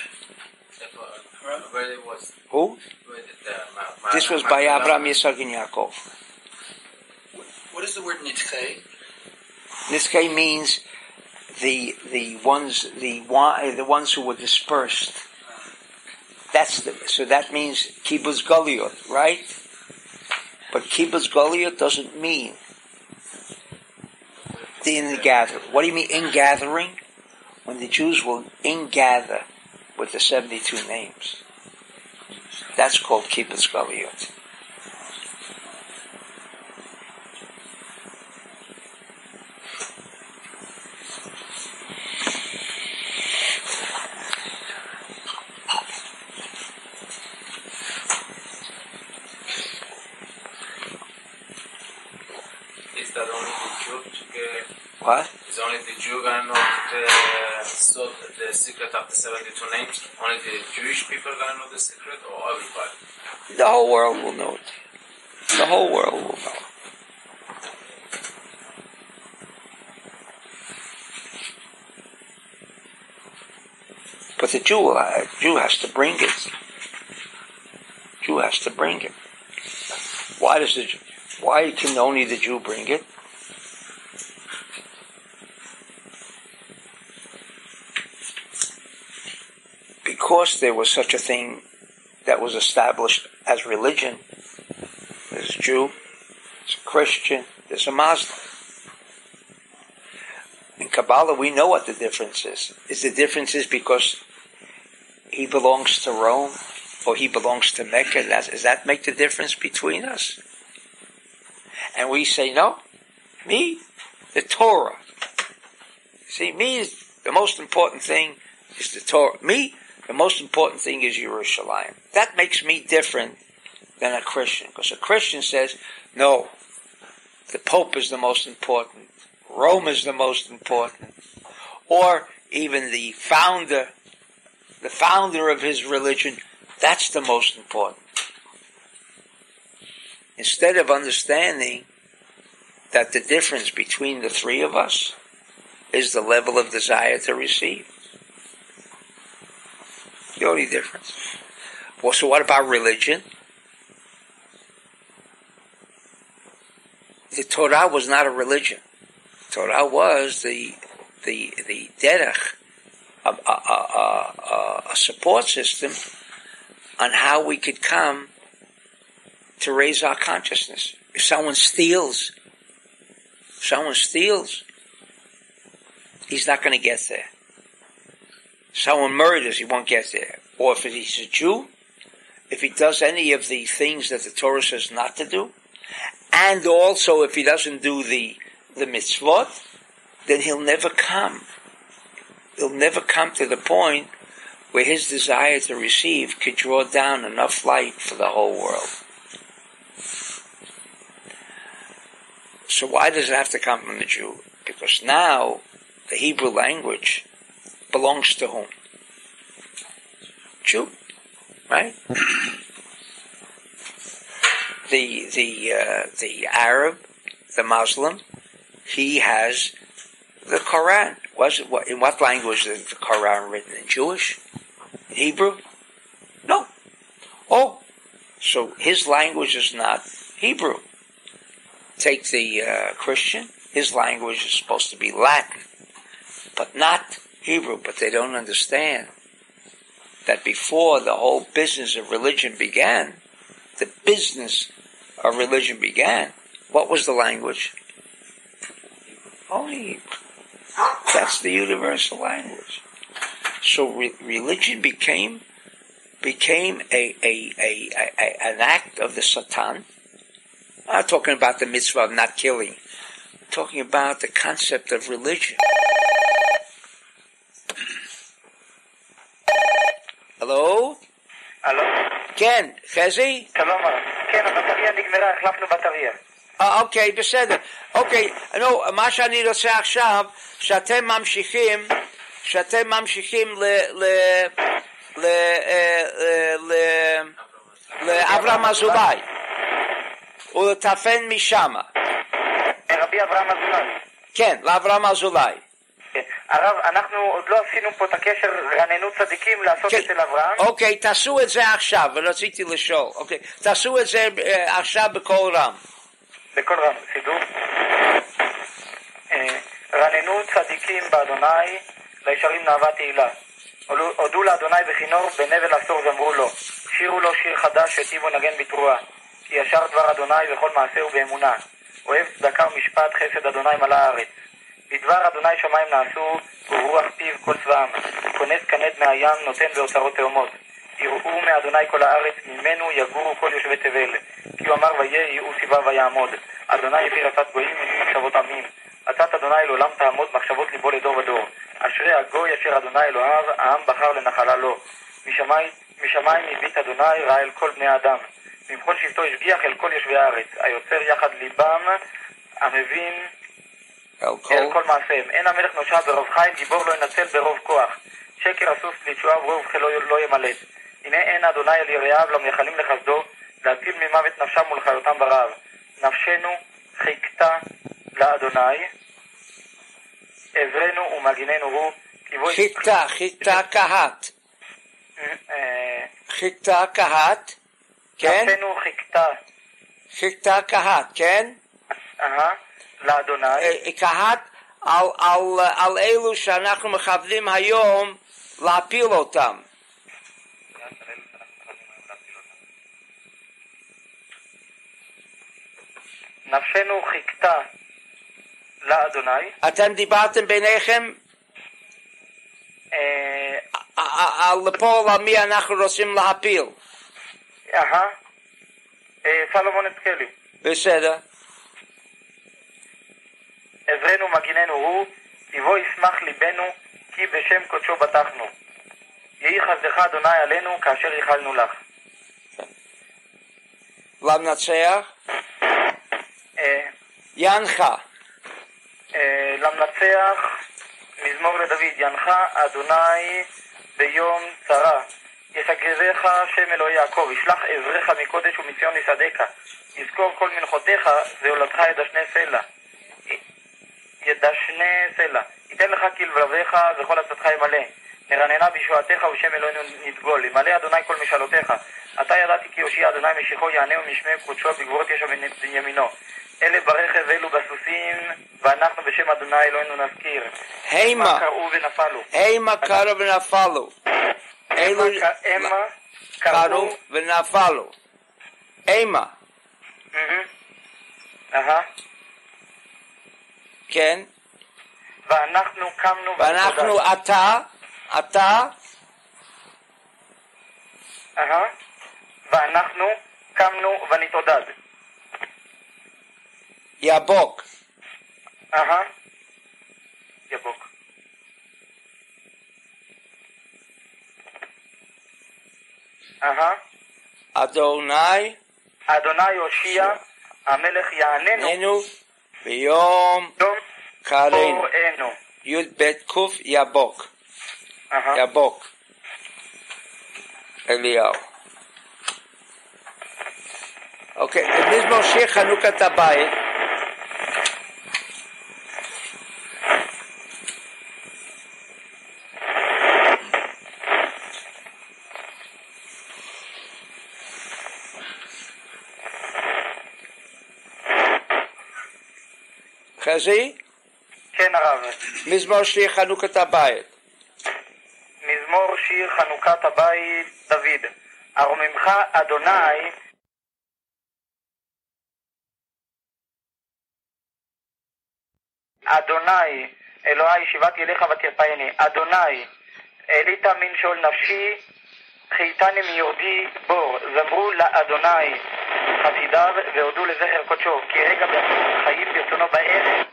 Who? This was by Avraham, Yisuk, and Yaakov. What is the word Nitchei? Nitchei means the the ones the one, the ones who were dispersed. That's the, so that means Kibbutz Galuyot, right? But Kibbutz Galuyot doesn't mean the in the gathering. What do you mean in gathering? When the Jews will in gather with the seventy-two names. That's called Kibbutz Galuyot. What? Is only the Jew gonna know the, so the secret of the seventy-two names? Only the Jewish people gonna know the secret, or everybody? The whole world will know it. The whole world will know. But the Jew, uh, Jew has to bring it. has to bring it. Why does the Jew, why can only the Jew bring it? Because there was such a thing that was established as religion. There's a Jew, there's a Christian, there's a Muslim. In Kabbalah, we know what the difference is. Is the difference is because he belongs to Rome or he belongs to Mecca? Does that make the difference between us? And we say, no, me, the Torah. See, me is the most important thing is the Torah. Me, the most important thing is Yerushalayim. That makes me different than a Christian. Because a Christian says, no, the Pope is the most important. Rome is the most important. Or even the founder, the founder of his religion, that's the most important. Instead of understanding that the difference between the three of us is the level of desire to receive. The only difference. Well, so what about religion? The Torah was not a religion. Torah was the the the derech, a, a, a, a support system on how we could come to raise our consciousness. If someone steals, if someone steals, he's not going to get there. If someone murders, he won't get there. Or if he's a Jew, if he does any of the things that the Torah says not to do, and also if he doesn't do the the mitzvot, then he'll never come. He'll never come to the point where his desire to receive could draw down enough light for the whole world. So why does it have to come from the Jew? Because now the Hebrew language belongs to whom? Jew, right? the the uh, the Arab, the Muslim. He has the Quran. Was it, what, in what language is the Quran written? In Jewish? In Hebrew? No. Oh, so his language is not Hebrew. Take the uh, Christian. His language is supposed to be Latin, but not Hebrew. But they don't understand that before the whole business of religion began, the business of religion began, what was the language? Only that's the universal language. So re- religion became became a, a, a, a, a an act of the Satan. I'm not talking about the mitzvah of not killing. I'm talking about the concept of religion. Hello? Hello? Ken, Chezi? Shalom. Ken, batteria nigmera, החלפנו batteria. Uh, okay, בסדר. Okay, no, מה שאני רוצה עכשיו, שאתם ממשיכים, שאתם ממשיכים ל... ל... ל... ל... לאברהם אזולאי. ולטפן משם. רבי אברהם אזולאי. כן, לאברהם אזולאי. הרב, אנחנו עוד לא עשינו פה את הקשר רעננו צדיקים לעשות את אל אברהם. אוקיי, תעשו את זה עכשיו, ורציתי לשאול. אוקיי, תעשו את זה עכשיו בכל רם. בכל רב, סידור. רננו צדיקים באדוני, לישרים נאווה תהילה. הודו לאדוני בכינור, בנבל עשור זמרו לו. שירו לו שיר חדש שטיבו נגן בתרועה. כי ישר דבר אדוני וכל מעשהו באמונה. אוהב צדקה ומשפט חסד אדוני מלא הארץ. בדבר אדוני שמיים נעשו, ורוח פיו כל צבאם. כונס כנד מהים נותן באוצרות תאומות. יראו מאדוני כל הארץ, ממנו יגורו כל יושבי תבל. כי הוא אמר ויהיה, יהיו סיבה ויעמוד. אדוני יפי רצת גויים ומחשבות עמים. עצת אדוני לעולם תעמוד מחשבות ליבו לדור ודור. אשרי הגוי אשר אדוני אלוהיו, העם בחר לנחלה לו. משמיים, משמיים הביט אדוני ראה אל כל בני האדם. ממכון שבטו השגיח אל כל יושבי הארץ. היוצר יחד ליבם, המבין אל כל, אל כל מעשיהם. אין המלך נושע ברוב חיים, גיבור לא ינצל ברוב כוח. שקר הסוס לתשועב ובחל לא ימלט. הנה אין אדוני אל יראיו למייחלים לחסדו, להציל ממוות נפשם ולחיותם ברעב. נפשנו חיכתה לאדוני, עברנו ומגיננו הוא. חיכתה, חיכתה קהת. חיכתה קהת. כן? ארצנו חיכתה. חיכתה קהת, כן? אהה, לאדוני. קהת על, על, על אלו שאנחנו מכוונים היום להפיל אותם. נפשנו חיכתה לאדוני. אתם דיברתם ביניכם? על פה למי אנחנו רוצים להפיל. אהה. סלומון אתקלי. בסדר. עברנו מגיננו הוא, תבוא ישמח ליבנו, כי בשם קודשו בטחנו. יהי חסדך אדוני עלינו, כאשר ייחלנו לך. למנצח? ינחה. למנצח, מזמור לדוד, ינחה אדוני ביום צרה. ישגריך השם אלוהי יעקב, ישלח עזרך מקודש ומציון יסעדך. יזכור כל מלכותיך, ועולתך ידשני סלע. ידשני סלע. ייתן לך כלבביך וכל עצתך ימלא. נרננה בישועתך ובשם אלוהינו נדגול. ימלא אדוני כל משאלותיך. אתה ידעתי כי יושיע אדוני משיחו יענהו משמי קודשו בגבורות ישע בנימינו. אלה ברכב ואלו בסוסים, ואנחנו בשם אדוני אלוהינו נזכיר. המה קראו ונפלו. המה קראו ונפלו. המה קראו ונפלו. המה. אהה. כן. ואנחנו קמנו. ואנחנו אתה, אתה. אהה. ואנחנו קמנו ונתעודד. יבוק. אהה. יבוק. אהה. אדוני. אדוני יושיע, המלך יעננו. ביום קראנו. יוד בית קוף יבוק. אהה. יבוק. אליהו. אוקיי, מזמור שיר חנוכת הבית. חזי? כן הרב. מזמור שיר חנוכת הבית. מזמור שיר חנוכת הבית דוד. ארוממך אדוני אדוני אלוהי שיבתי אליך ותרפאני. אדוני העלית מנשול נפשי, חייתני מיורדי בור. זמרו לאדוני חסידיו והודו לזכר קודשו, כי רגע ביחד חיים ברצונו בערב.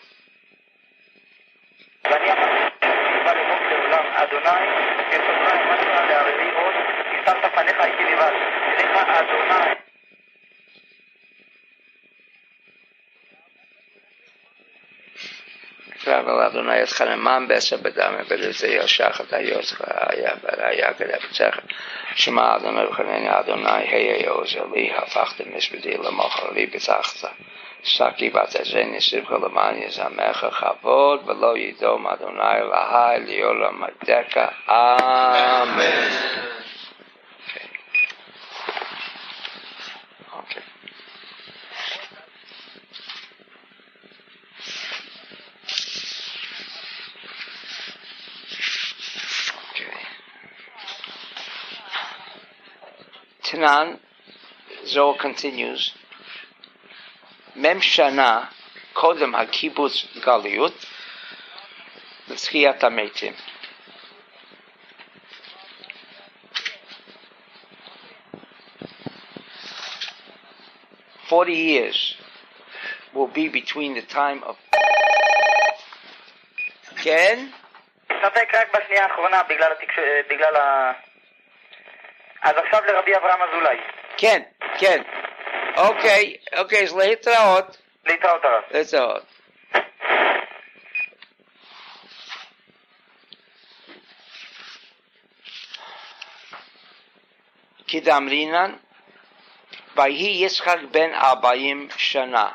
ואני אמרתי שבא לבוק לעולם. אדוני יצורך אמנת להרבי עוד, יסרת פניך הייתי לבד. אליך אדוני אבל אדוני יצחק נאמן בעשר בדם ובלזה ירשך את היוסף והיה כדבצך שמע אדוני וחנני אדוני היה עוזר לי הפכת משבדי למחר לי בזכת שקי ותזני סבך למען יזמך כבוד ולא ידום אדוני להי לעולם דקה אמן. אוקיי Tanan, Zohar continues, Mem Shana Kodem HaKibbutz Galuyot Tchiyat Meitim. Forty years will be between the time of Ken. אז עכשיו לרבי אברהם אזולאי. כן, כן. אוקיי, אוקיי, אז להתראות. להתראות הרב. להתראות. כדאמרינן, ויהי יצחק בן ארבעים שנה.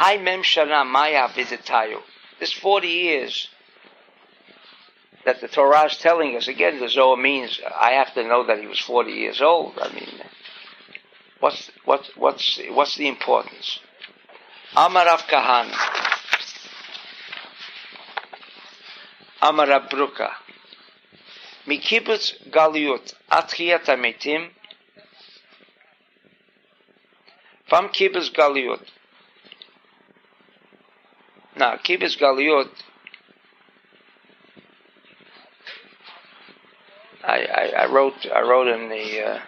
היי מם שנה מיה וזתיו. This forty years. That the Torah is telling us again, the Zohar means I have to know that he was forty years old. I mean, What's what's what's what's the importance? Amar Rav Kahana, Amar Rav Bruka, Mikibbutz Galuyot at Tchiyat Meitim, from Kibbutz Galuyot. Now Kibbutz Galuyot, I, I I wrote I wrote in the uh,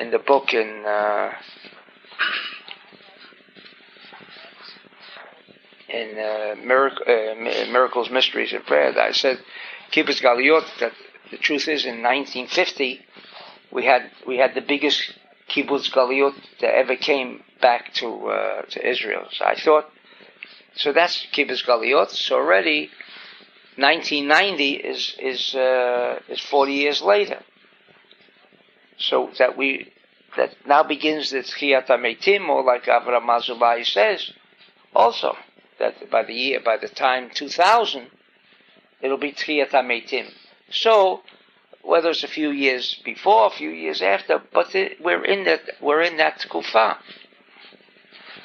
in the book in uh, in uh, Miracle, uh, Miracles, Mysteries, and Prayer. I said Kibbutz Galuyot. That the truth is, in nineteen fifty, we had we had the biggest Kibbutz Galuyot that ever came back to uh, to Israel. So I thought, so that's Kibbutz Galuyot. So already, nineteen ninety is is uh, is forty years later. So that we that now begins the Tchiyat Meitim, or like Avraham Azulay says, also that by the year by the time two thousand, it'll be Tchiyat Meitim. So whether it's a few years before, a few years after, but it, we're in that we're in that tkufa.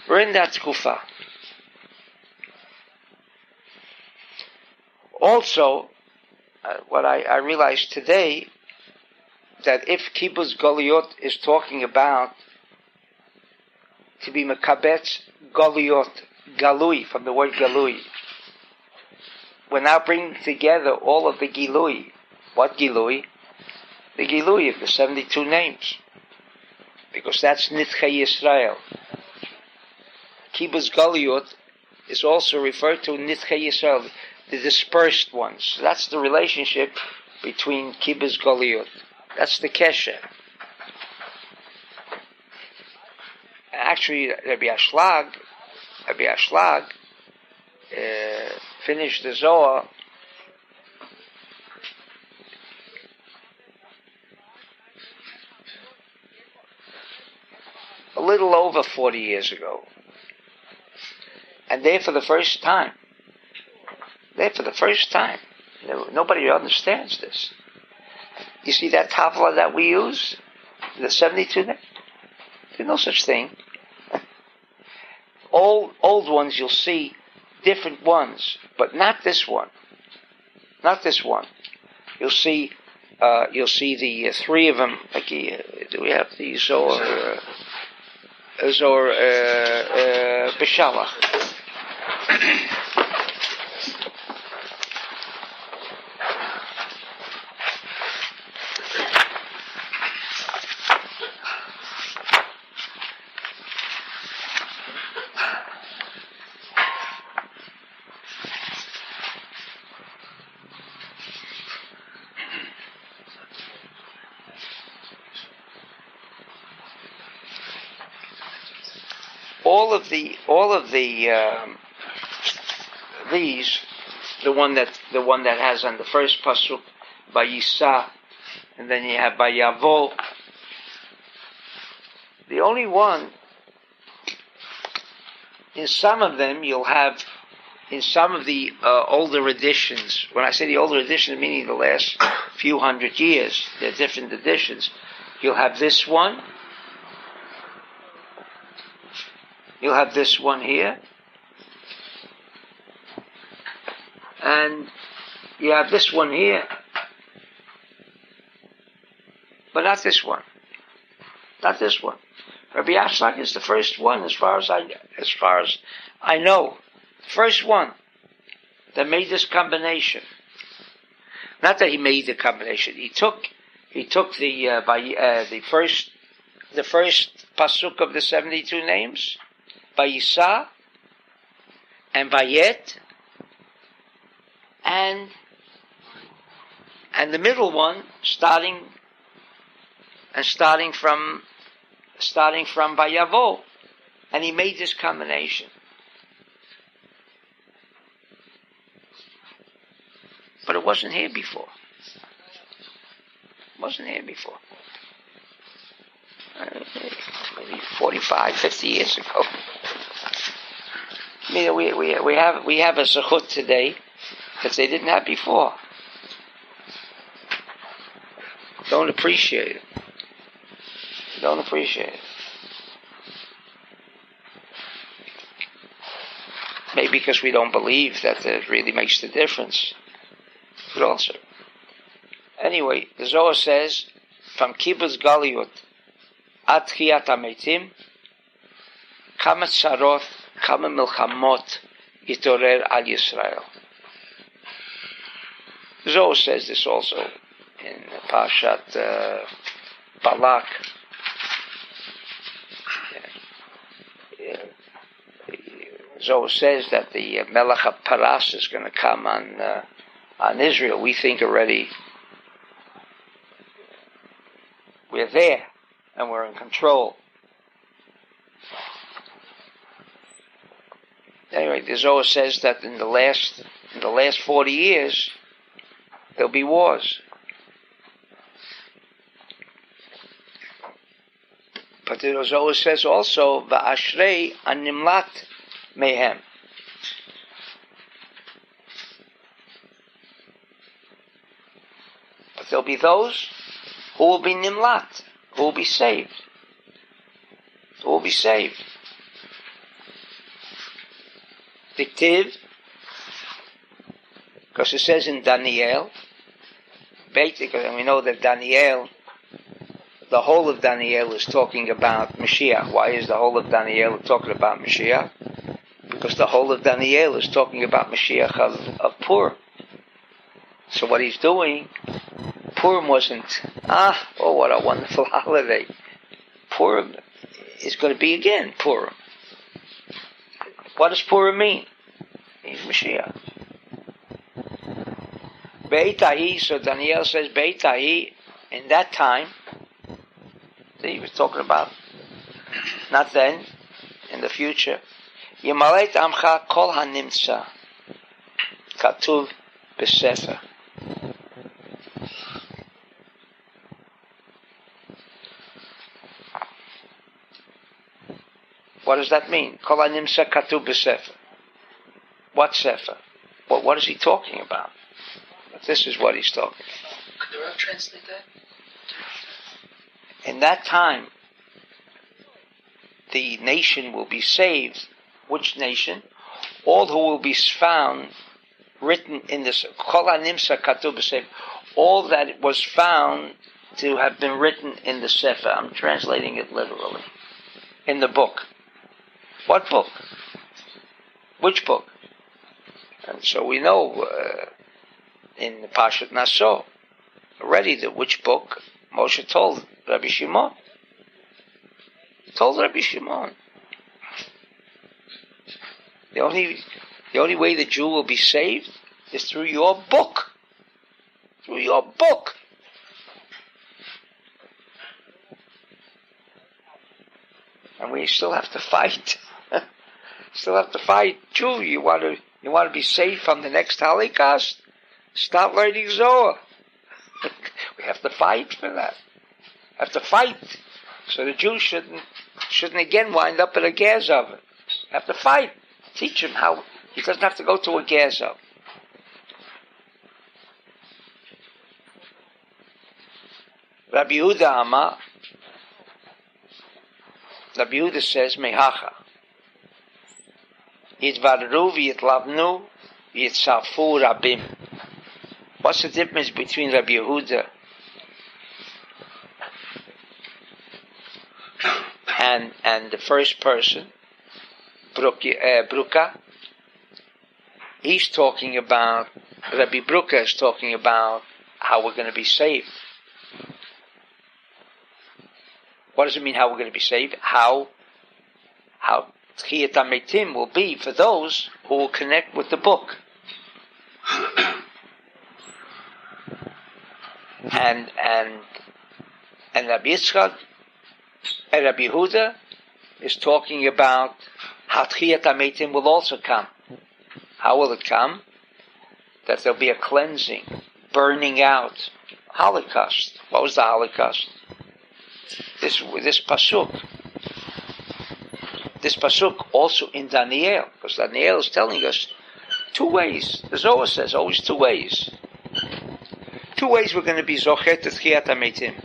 We're in that tkufa. Also, uh, what I, I realized today, that if Kibbutz Galuyot is talking about to be Mekabetz Galuyot, Galui, from the word Galui, we're now bringing together all of the Gilui. What Gilui? The Gilui of the seventy-two names. Because that's Nitchei Yisrael. Kibbutz Galuyot is also referred to Nitchei Yisrael, the dispersed ones. That's the relationship between Kibbutz Galuyot. That's the Kesher. Actually, Rabbi Ashlag, Rabbi Ashlag uh, finished the Zohar a little over forty years ago. And there for the first time, there for the first time, nobody understands this. You see that tavla that we use? The seventy-two? There's no such thing. Old, old ones, you'll see different ones, but not this one. Not this one. You'll see uh, you'll see the uh, three of them. Like, uh, do we have the Zohar? Uh, Zohar uh, uh, Beshalach. All of the, all of the, um, these, the one that, the one that has on the first pasuk, by Yisa, and then you have by Yavo. The only one, in some of them you'll have, in some of the uh, older editions. When I say the older editions, meaning the last few hundred years, they're different editions. You'll have this one. You'll have this one here, and you have this one here, but not this one. Not this one. Rabbi Ashlag is the first one, as far as I as far as I know, the first one that made this combination. Not that he made the combination. He took he took the uh, by uh, the first the first pasuk of the seventy-two names. Vayisa and Vayet and and the middle one starting and starting from starting from Vayavo, and he made this combination. But it wasn't here before. It wasn't here before. Maybe forty-five, fifty years ago. I mean, we, we, we, have, we have a zechut today that they didn't have before. Don't appreciate it. you don't appreciate it. Maybe because we don't believe that it really makes the difference. But also, anyway, the Zohar says, from Kibbutz Galuyot, at Tchiyat Meitim, kama tzarot, kama milchamot, yitorer al Yisrael. The Zohar says this also in Parshat uh, Balak. Zohar says that the Melech of Paras is going to come on uh, on Israel. We think already we're there and we're in control. Anyway, the Zohar says that in the last in the last forty years there'll be wars. But the Zohar says also va'ashrei animlat mayhem. But there'll be those who will be nimlat, who will be saved, who will be saved. Dictiv, because it says in Daniel, basically, and we know that Daniel, the whole of Daniel is talking about Mashiach. Why is the whole of Daniel talking about Mashiach? Because the whole of Daniel is talking about Mashiach of, of Purim. So what he's doing, Purim wasn't, ah, oh what a wonderful holiday. Purim is going to be again Purim. What does Purim mean? He's Mashiach. Beit Ahi, so Daniel says, Beit Ahi, in that time, that he was talking about, not then, in the future, Yemaleit Amcha Kol HaNimtza Katuv B'Sefer. What does that mean? Kol HaNimtza Katuv B'Sefer. What Sefer? Well, what is he talking about? But this is what he's talking about. Could the Rav translate that? In that time, the nation will be saved. Which nation? All who will be found written in this, all that was found to have been written in the Sefer. I'm translating it literally. In the book. What book? Which book? And so we know uh, in the Parshat Naso already that which book Moshe told Rabbi Shimon. Told Rabbi Shimon. The only, the only way the Jew will be saved is through your book. Through your book. And we still have to fight. Still have to fight. Jew, you want to, you want to be saved from the next Holocaust? Stop learning Zohar. We have to fight for that. Have to fight. So the Jew shouldn't, shouldn't again wind up in a gas oven. Have to fight. Teach him how he doesn't have to go to a gas oven. Rabbi Yehuda Amar, Rabbi Yehuda says, Mehacha, Yitvarru v'yitlavnu v'yitzafu rabim. What's the difference between Rabbi Yehuda and and the first person? Bruka, he's talking about, Rabbi Bruka is talking about how we're going to be saved. What does it mean how we're going to be saved? How how Tchiyat Meitim will be for those who will connect with the book. and and and Rabbi Yitzchak and Rabbi Yehuda is talking about how Tchiyat Meitim will also come. How will it come? That there'll be a cleansing, burning out, Holocaust. What was the Holocaust? This this pasuk, this pasuk also in Daniel, because Daniel is telling us two ways. The Zohar says always two ways. Two ways we're going to be zocher to Tchiyat Meitim.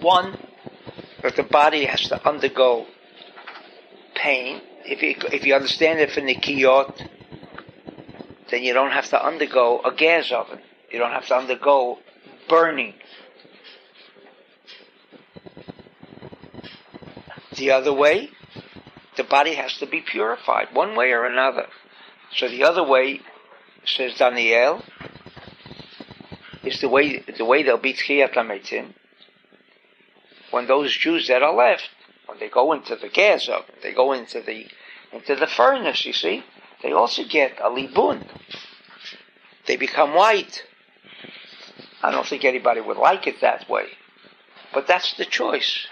One, that the body has to undergo pain. If you, if you understand it for Nikiyot, then you don't have to undergo a gas oven. You don't have to undergo burning. The other way, the body has to be purified, one way or another. So the other way, says Daniel, is the way the way there'll be Tchiyat Meitim. When those Jews that are left, when they go into the gas oven, they go into the into the furnace, you see, they also get a libun. They become white. I don't think anybody would like it that way. But that's the choice.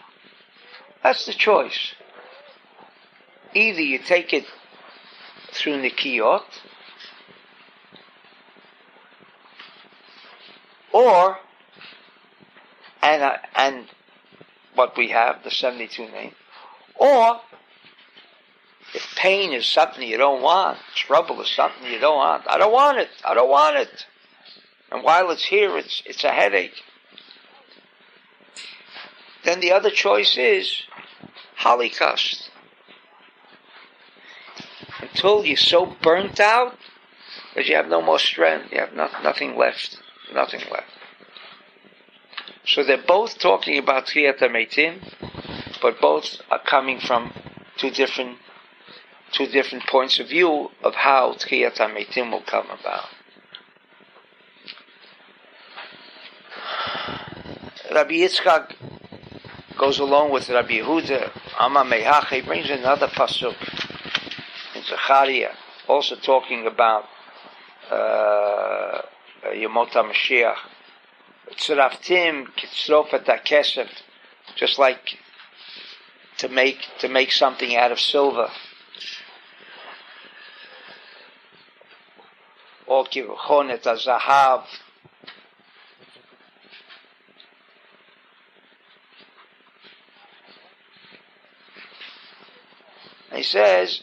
That's the choice. Either you take it through Nikiyot, or, and uh, and what we have, the seventy-two name, or if pain is something you don't want, trouble is something you don't want, I don't want it, I don't want it. And while it's here, it's it's a headache. Then the other choice is Holocaust. Until you're so burnt out that you have no more strength, you have not, nothing left. Nothing left. So they're both talking about Tchiyat Meitim, but both are coming from two different two different points of view of how Tchiyat Meitim will come about. Rabbi Yitzchak goes along with Rabbi Yehuda. Amma Mehach, he brings another pasuk in Zechariah, also talking about uh, Yemot HaMashiach. Tzraftim kitzrofet hakesef, just like to make to make something out of silver. Or kivchon et hazahav. He says,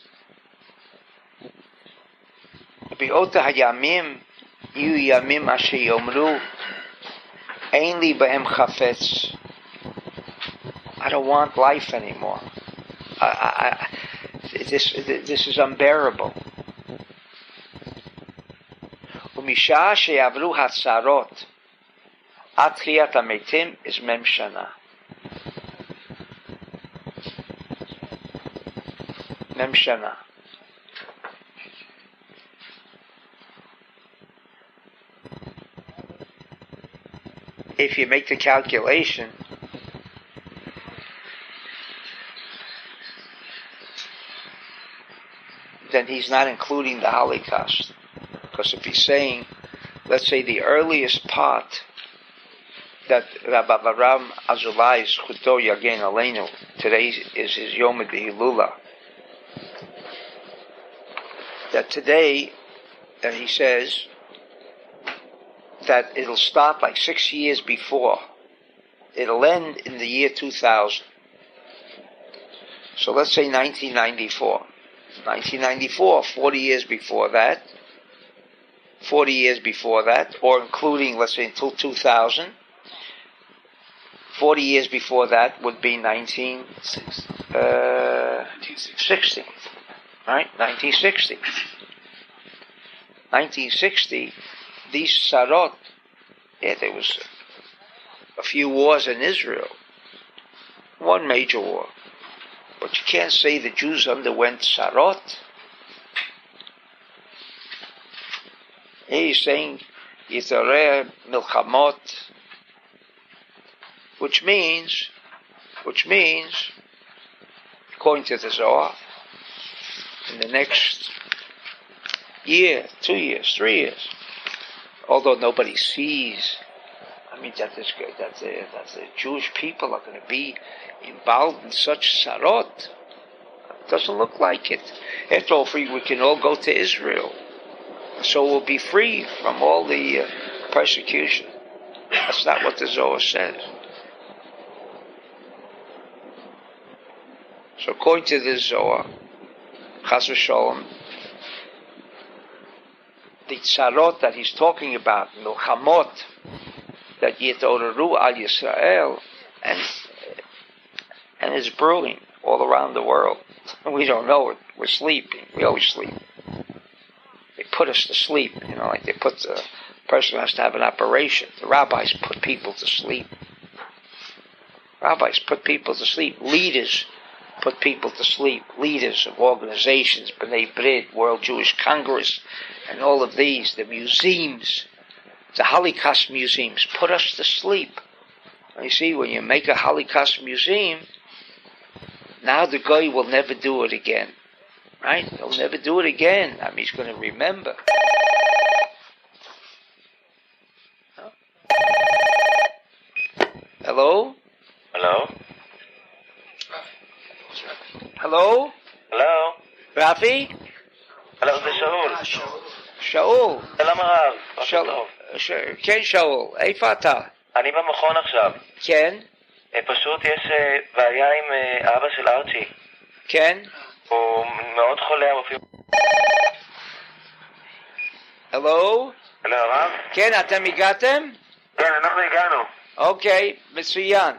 "Be'ot hayamim." You yamim asher yomru, ain li b'hem chafetz. I don't want life anymore. I, I, I, this, this is unbearable. U'mishah she'yavru hatzarot, ad Tchiyat Meitim is mem shana. Mem shana. If you make the calculation, then he's not including the Holocaust. Because if he's saying, let's say the earliest part that Rabbi Avraham Azulay's Chuto Yagen Aleinu, today is his Yom Dehilula, that today, and he says, that it'll start like six years before. It'll end in the year two thousand. So let's say nineteen ninety-four. nineteen ninety-four, forty years before that. forty years before that, or including, let's say, until two thousand. forty years before that would be nineteen sixty. Right? nineteen sixty. nineteen sixty... These sarot, yeah, there was a few wars in Israel. One major war. But you can't say the Jews underwent sarot. He's saying, Yitoreh milchamot, which means, which means, according to the Zohar, in the next year, two years, three years, although nobody sees, I mean, that, is, that, the, that the Jewish people are going to be involved in such sarot. It doesn't look like it. After all, free, we can all go to Israel. So we'll be free from all the uh, persecution. That's not what the Zohar says. So according to the Zohar, Chas v'Sholem, the tzarot that he's talking about, milchamot, that yitoreru al Yisrael, and and it's brewing all around the world. We don't know it. We're sleeping. We always sleep. They put us to sleep, you know, like they put the person who has to have an operation. The rabbis put people to sleep. Rabbis put people to sleep. Leaders put people to sleep. Leaders of organizations, B'nai B'rit, World Jewish Congress, and all of these, the museums, the Holocaust museums, put us to sleep. You see, when you make a Holocaust museum, now the guy will never do it again. Right? He'll never do it again. I mean, he's going to remember. No? Hello? Hello? Hello? Hello? Rafi? Hello, this is Shaul. Shaul. Salam Rav. Shaul. Ken Shaul. Eifa ata? אני במכון עכשיו. כן. פשוט יש בעיה עם אבא של ארצ'י. כן. הוא מאוד חולה. הלו? הלו הרב? כן, אתם הגעתם? כן, אנחנו הגענו. אוקיי, מצוין.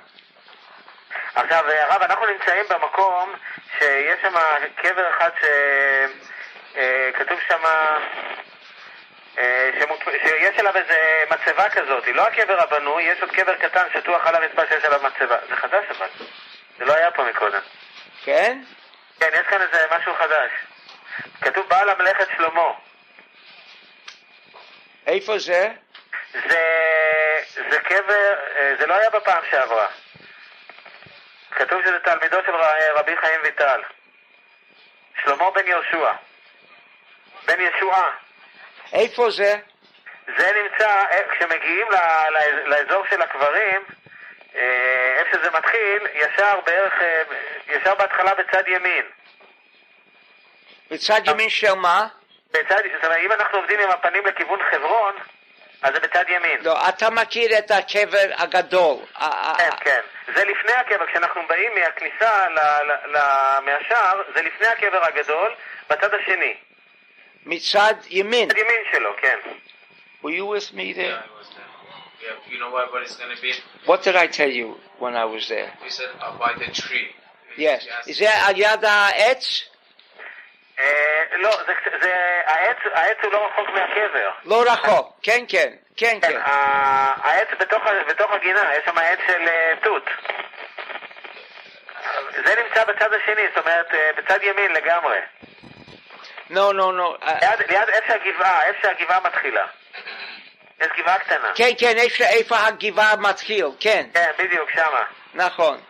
עכשיו הרב, אנחנו נמצאים במקום שיש שם קבר אחד שכתוב שם שיש עליו איזה מצבה כזאת, לא הקבר הבנוי, יש עוד קבר קטן שטוח על הרצפה שיש עליו מצבה. זה חדש אבל, זה לא היה פה מקודם. כן? כן, יש כאן איזה משהו חדש. כתוב בעל המלאכת שלמה. איפה זה? זה, זה קבר, זה לא היה בפעם שעברה. כתוב שזה תלמידו של רבי חיים ויטל. שלמה בן יהושע. בן ישועה. איפה זה? זה נמצא, כשמגיעים לאזור של הקברים, איפה שזה מתחיל, ישר בערך, ישר בהתחלה בצד ימין. בצד ימין של מה? בצד, זאת אומרת, אם אנחנו עובדים עם הפנים לכיוון חברון, אז זה בצד ימין. לא, אתה מכיר את הקבר הגדול. כן, כן. זה לפני הקבר, כשאנחנו באים מהכניסה מהשער, זה לפני הקבר הגדול, בצד השני. מצד ימין. מצד ימין שלו, כן. Were you with me there? Yeah, I was there. Yeah, you know what, what it's going to be? What did I tell you when I was there? We said, uh, by the tree. Yes. Is that על יד העץ? לא, העץ הוא לא רחוק מהקבר. לא רחוק, כן, כן. כן, כן. העץ בתוך הגינה, יש שם העץ של תות. זה נמצא בצד השני, זאת אומרת, בצד ימין לגמרי. לא, לא, לא. ליד איפה הגבעה, איפה הגבעה מתחילה. יש גבעה קטנה. כן, כן, איפה הגבעה מתחיל, כן. כן, בדיוק, שמה. נכון.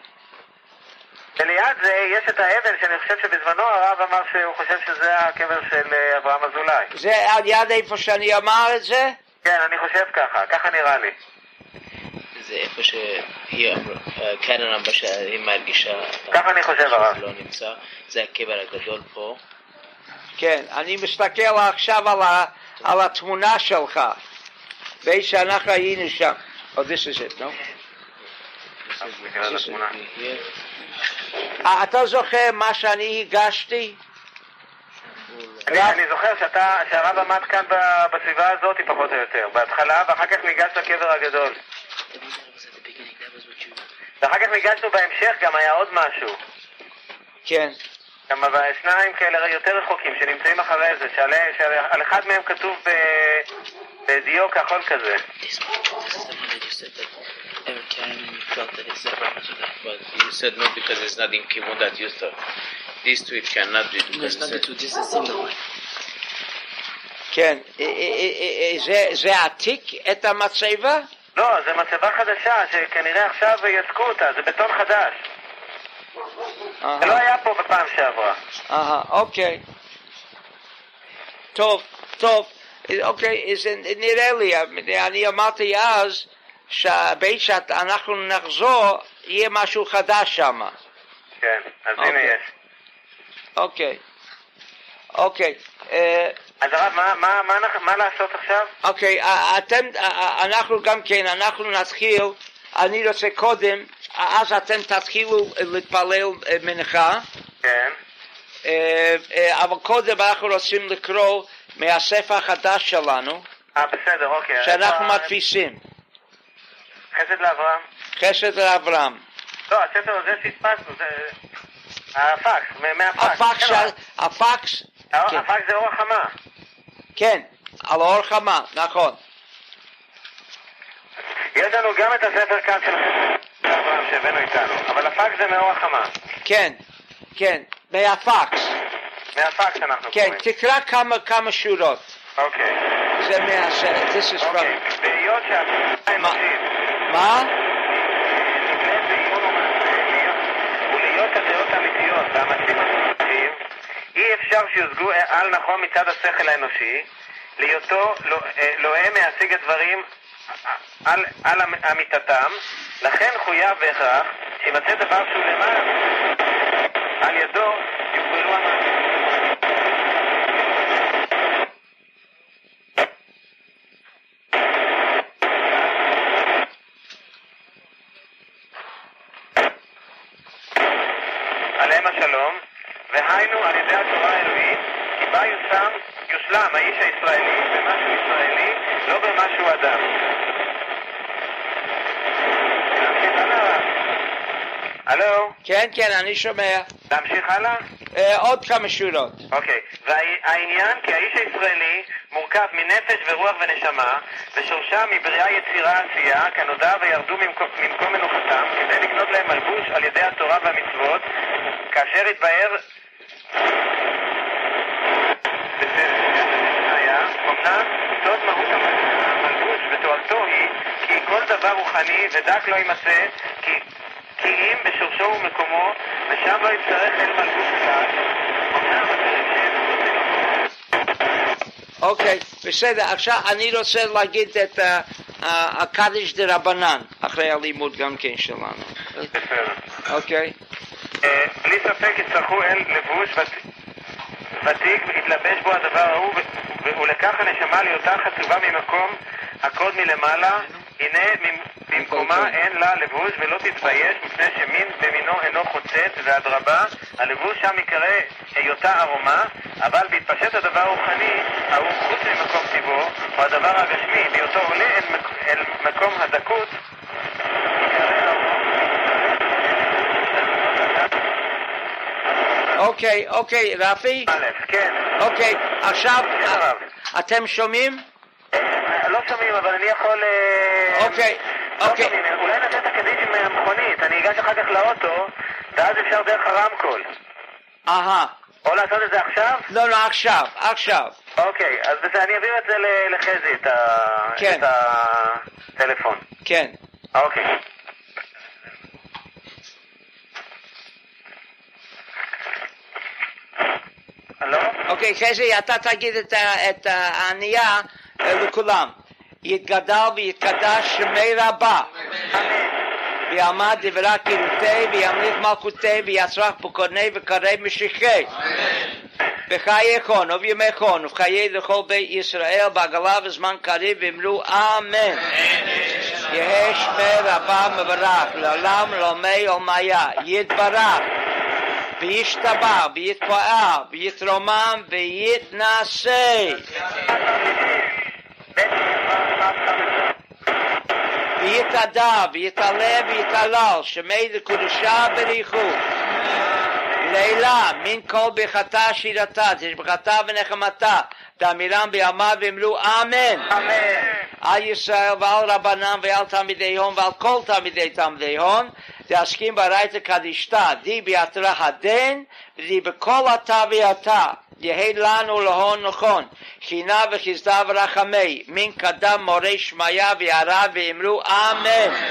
וליד זה יש את האבן שאני חושב שבזמנו הרב אמר שהוא חושב שזה הקבר של אברהם אזולאי. זה על יד איפה שאני אמר את זה? כן, אני חושב ככה, ככה נראה לי. זה איפה שהיא קרן אמרה שהיא מרגישה... ככה אני חושב הרב. זה הקבר הגדול פה. כן, אני מסתכל עכשיו על, ה, על התמונה שלך, בי שאנחנו היינו שם. Oh, this is it, no? אתה זוכר מה שאני הגשתי? אני זוכר שהרב עמד כאן בסביבה הזאת פחות או יותר, בהתחלה, ואחר כך ניגש לקבר הגדול. ואחר כך ניגשנו בהמשך, גם היה עוד משהו. כן. גם שניים כאלה יותר רחוקים שנמצאים אחרי זה, שעל אחד מהם כתוב בדיו כחול כזה. You said no because it's not in Kibun that you thought. These two it cannot be because it's not the two, this is single one. כן, זה עתיק את המצבה? לא, זה מצבה חדשה שכנראה עכשיו יסקו אותה, זה בטון חדש. זה לא היה פה בפעם שעברה. אוקיי. טוב, טוב. אוקיי, נראה לי, אני אמרתי אז, שבית שאנחנו נחזור, יהיה משהו חדש שם. כן, אז הנה יש. אוקיי. אוקיי. אז הרב, מה לעשות עכשיו? אוקיי, אנחנו גם כן, אנחנו נתחיל, אני רוצה קודם, אז אתם תתחילו להתפלל מנחה. כן. אבל קודם אנחנו רוצים לקרוא מהספר החדש שלנו. אה, בסדר, אוקיי. שאנחנו מדפיסים. חסד לאברהם. חסד לאברהם. לא, הספר הזה פספסנו, זה... הפקס, מהפקס. הפקס, הפקס... הפקס זה אור החמה. כן, על אור חמה, נכון. יש לנו גם את הספר כאן של אברהם שהבאנו איתנו, אבל הפקס זה מאור החמה. כן, כן, מהפקס. מהפקס אנחנו קוראים. כן, תקרא כמה, כמה שורות. אוקיי. זה מהשאר, this is from... אוקיי, בהיות שהפקס האנושית... מה? נקראת באימון ומעשה, ולהיות הדעות האמיתיות והמעשים האמיתיים, אי אפשר שיוזגו על נכון מצד השכל האנושי, להיותו לא הם להשיג הדברים... על, על אמיתתם, לכן חויב בהכרח שימצא דבר שהוא למעלה על ידו יוגבלו המעשים. עליהם השלום, והיינו על ידי התורה האלוהית, כי בה יושם יושלם האיש הישראלי במשהו ישראלי, לא במשהו אדם. הלו? כן, כן, אני שומע. להמשיך הלאה? אה, עוד כמה שורות. אוקיי. והעניין כי האיש הישראלי מורכב מנפש ורוח ונשמה, ושורשה מבריאה יצירה עשייה, כנודע וירדו ממקום, ממקום מנוחתם, כדי לקנות להם מלבוש על ידי התורה והמצוות, כאשר התבהר... היה, אמנם, זאת מהות המלבוש ותועלתו היא, כי כל דבר רוחני ודק לא יימצא, כי... כי אם בשורשו ומקומו, ושם לא יצטרך אל מלגוש קלאס, אומנם בפרק שם... אוקיי, בסדר. עכשיו אני רוצה להגיד את הקדש דה רבנן, אחרי הלימוד גם כן שלנו. בסדר. אוקיי. בלי ספק יצטרכו אל לבוש ותיק, התלבש בו הדבר ההוא, ולקח הנשמה להיותה חצובה ממקום, הקוד מלמעלה, הנה במקומה אין לה לבוש ולא תתבייש מפני שמין במינו אינו חוצץ והדרבה הלבוש שם יקרא היותה ארומה אבל בהתפשט הדבר הרוחני ההוא חוץ ממקום טיבו או הדבר הגשמי בהיותו עולה אל, אל מקום הדקות אוקיי, אוקיי, רפי? א', כן. אוקיי, עכשיו אתם שומעים? לא שומעים, אבל אני יכול... אוקיי, אוקיי. אולי נעשה את הקדיש מהמכונית, אני אגש אחר כך לאוטו, ואז אפשר דרך הרמקול. אהה. או לעשות את זה עכשיו? לא, לא, עכשיו, עכשיו. אוקיי, אז אני אעביר את זה לחזי, את הטלפון. כן. אוקיי. הלו? אוקיי, חזי, אתה תגיד את הענייה לכולם. יתגדל ויתקדש שמי רבה ויעמד דברי קהילותי וימליך מלכותי ויצרח פוקוני וקרי משיחי בחיי חון ובימי חון ובחיי לכל בית ישראל בעגלה וזמן קריב ואמרו אמן יהי שמי רבה מברך לעולם לעולמי עולמיה יתברך וישתבח ויתפאר ויתרומם ויתנשא ויתעדה ויתעלה ויתעלל שמי לקודשה בריחו לילה מן כל ברכתה שירתה תשבחתה ונחמתה תאמירם בימיו ואמרו אמן על ישראל ועל רבנם ועל תלמידי הון ועל כל תלמידי תלמידי הון תעסקים ברייתא קדישתא די ביתרא הדין ודי בכל עתה ועתה יהי לנו להון נכון, חינה וחסדה ורחמי, מן קדם מורה שמיה ויערה ואמרו אמן.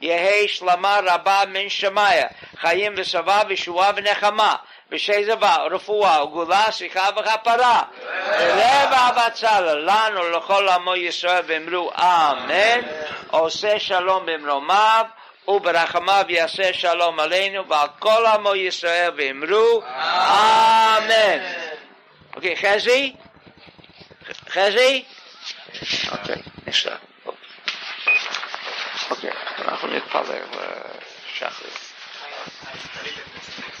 יהי שלמה רבה מן שמיה, חיים וסבבה וישועה ונחמה, ושזבה, רפואה, גאולה, סליחה וכפרה. לב הבצל לנו לכל עמו ישראל ואמרו אמן. עושה שלום במרומיו וברחמיו יעשה שלום עלינו ועל כל עמו ישראל ואמרו אמן. אוקיי, חזי? חזי? אוקיי, נשאר. אוקיי, אנחנו נתפלל שחרית.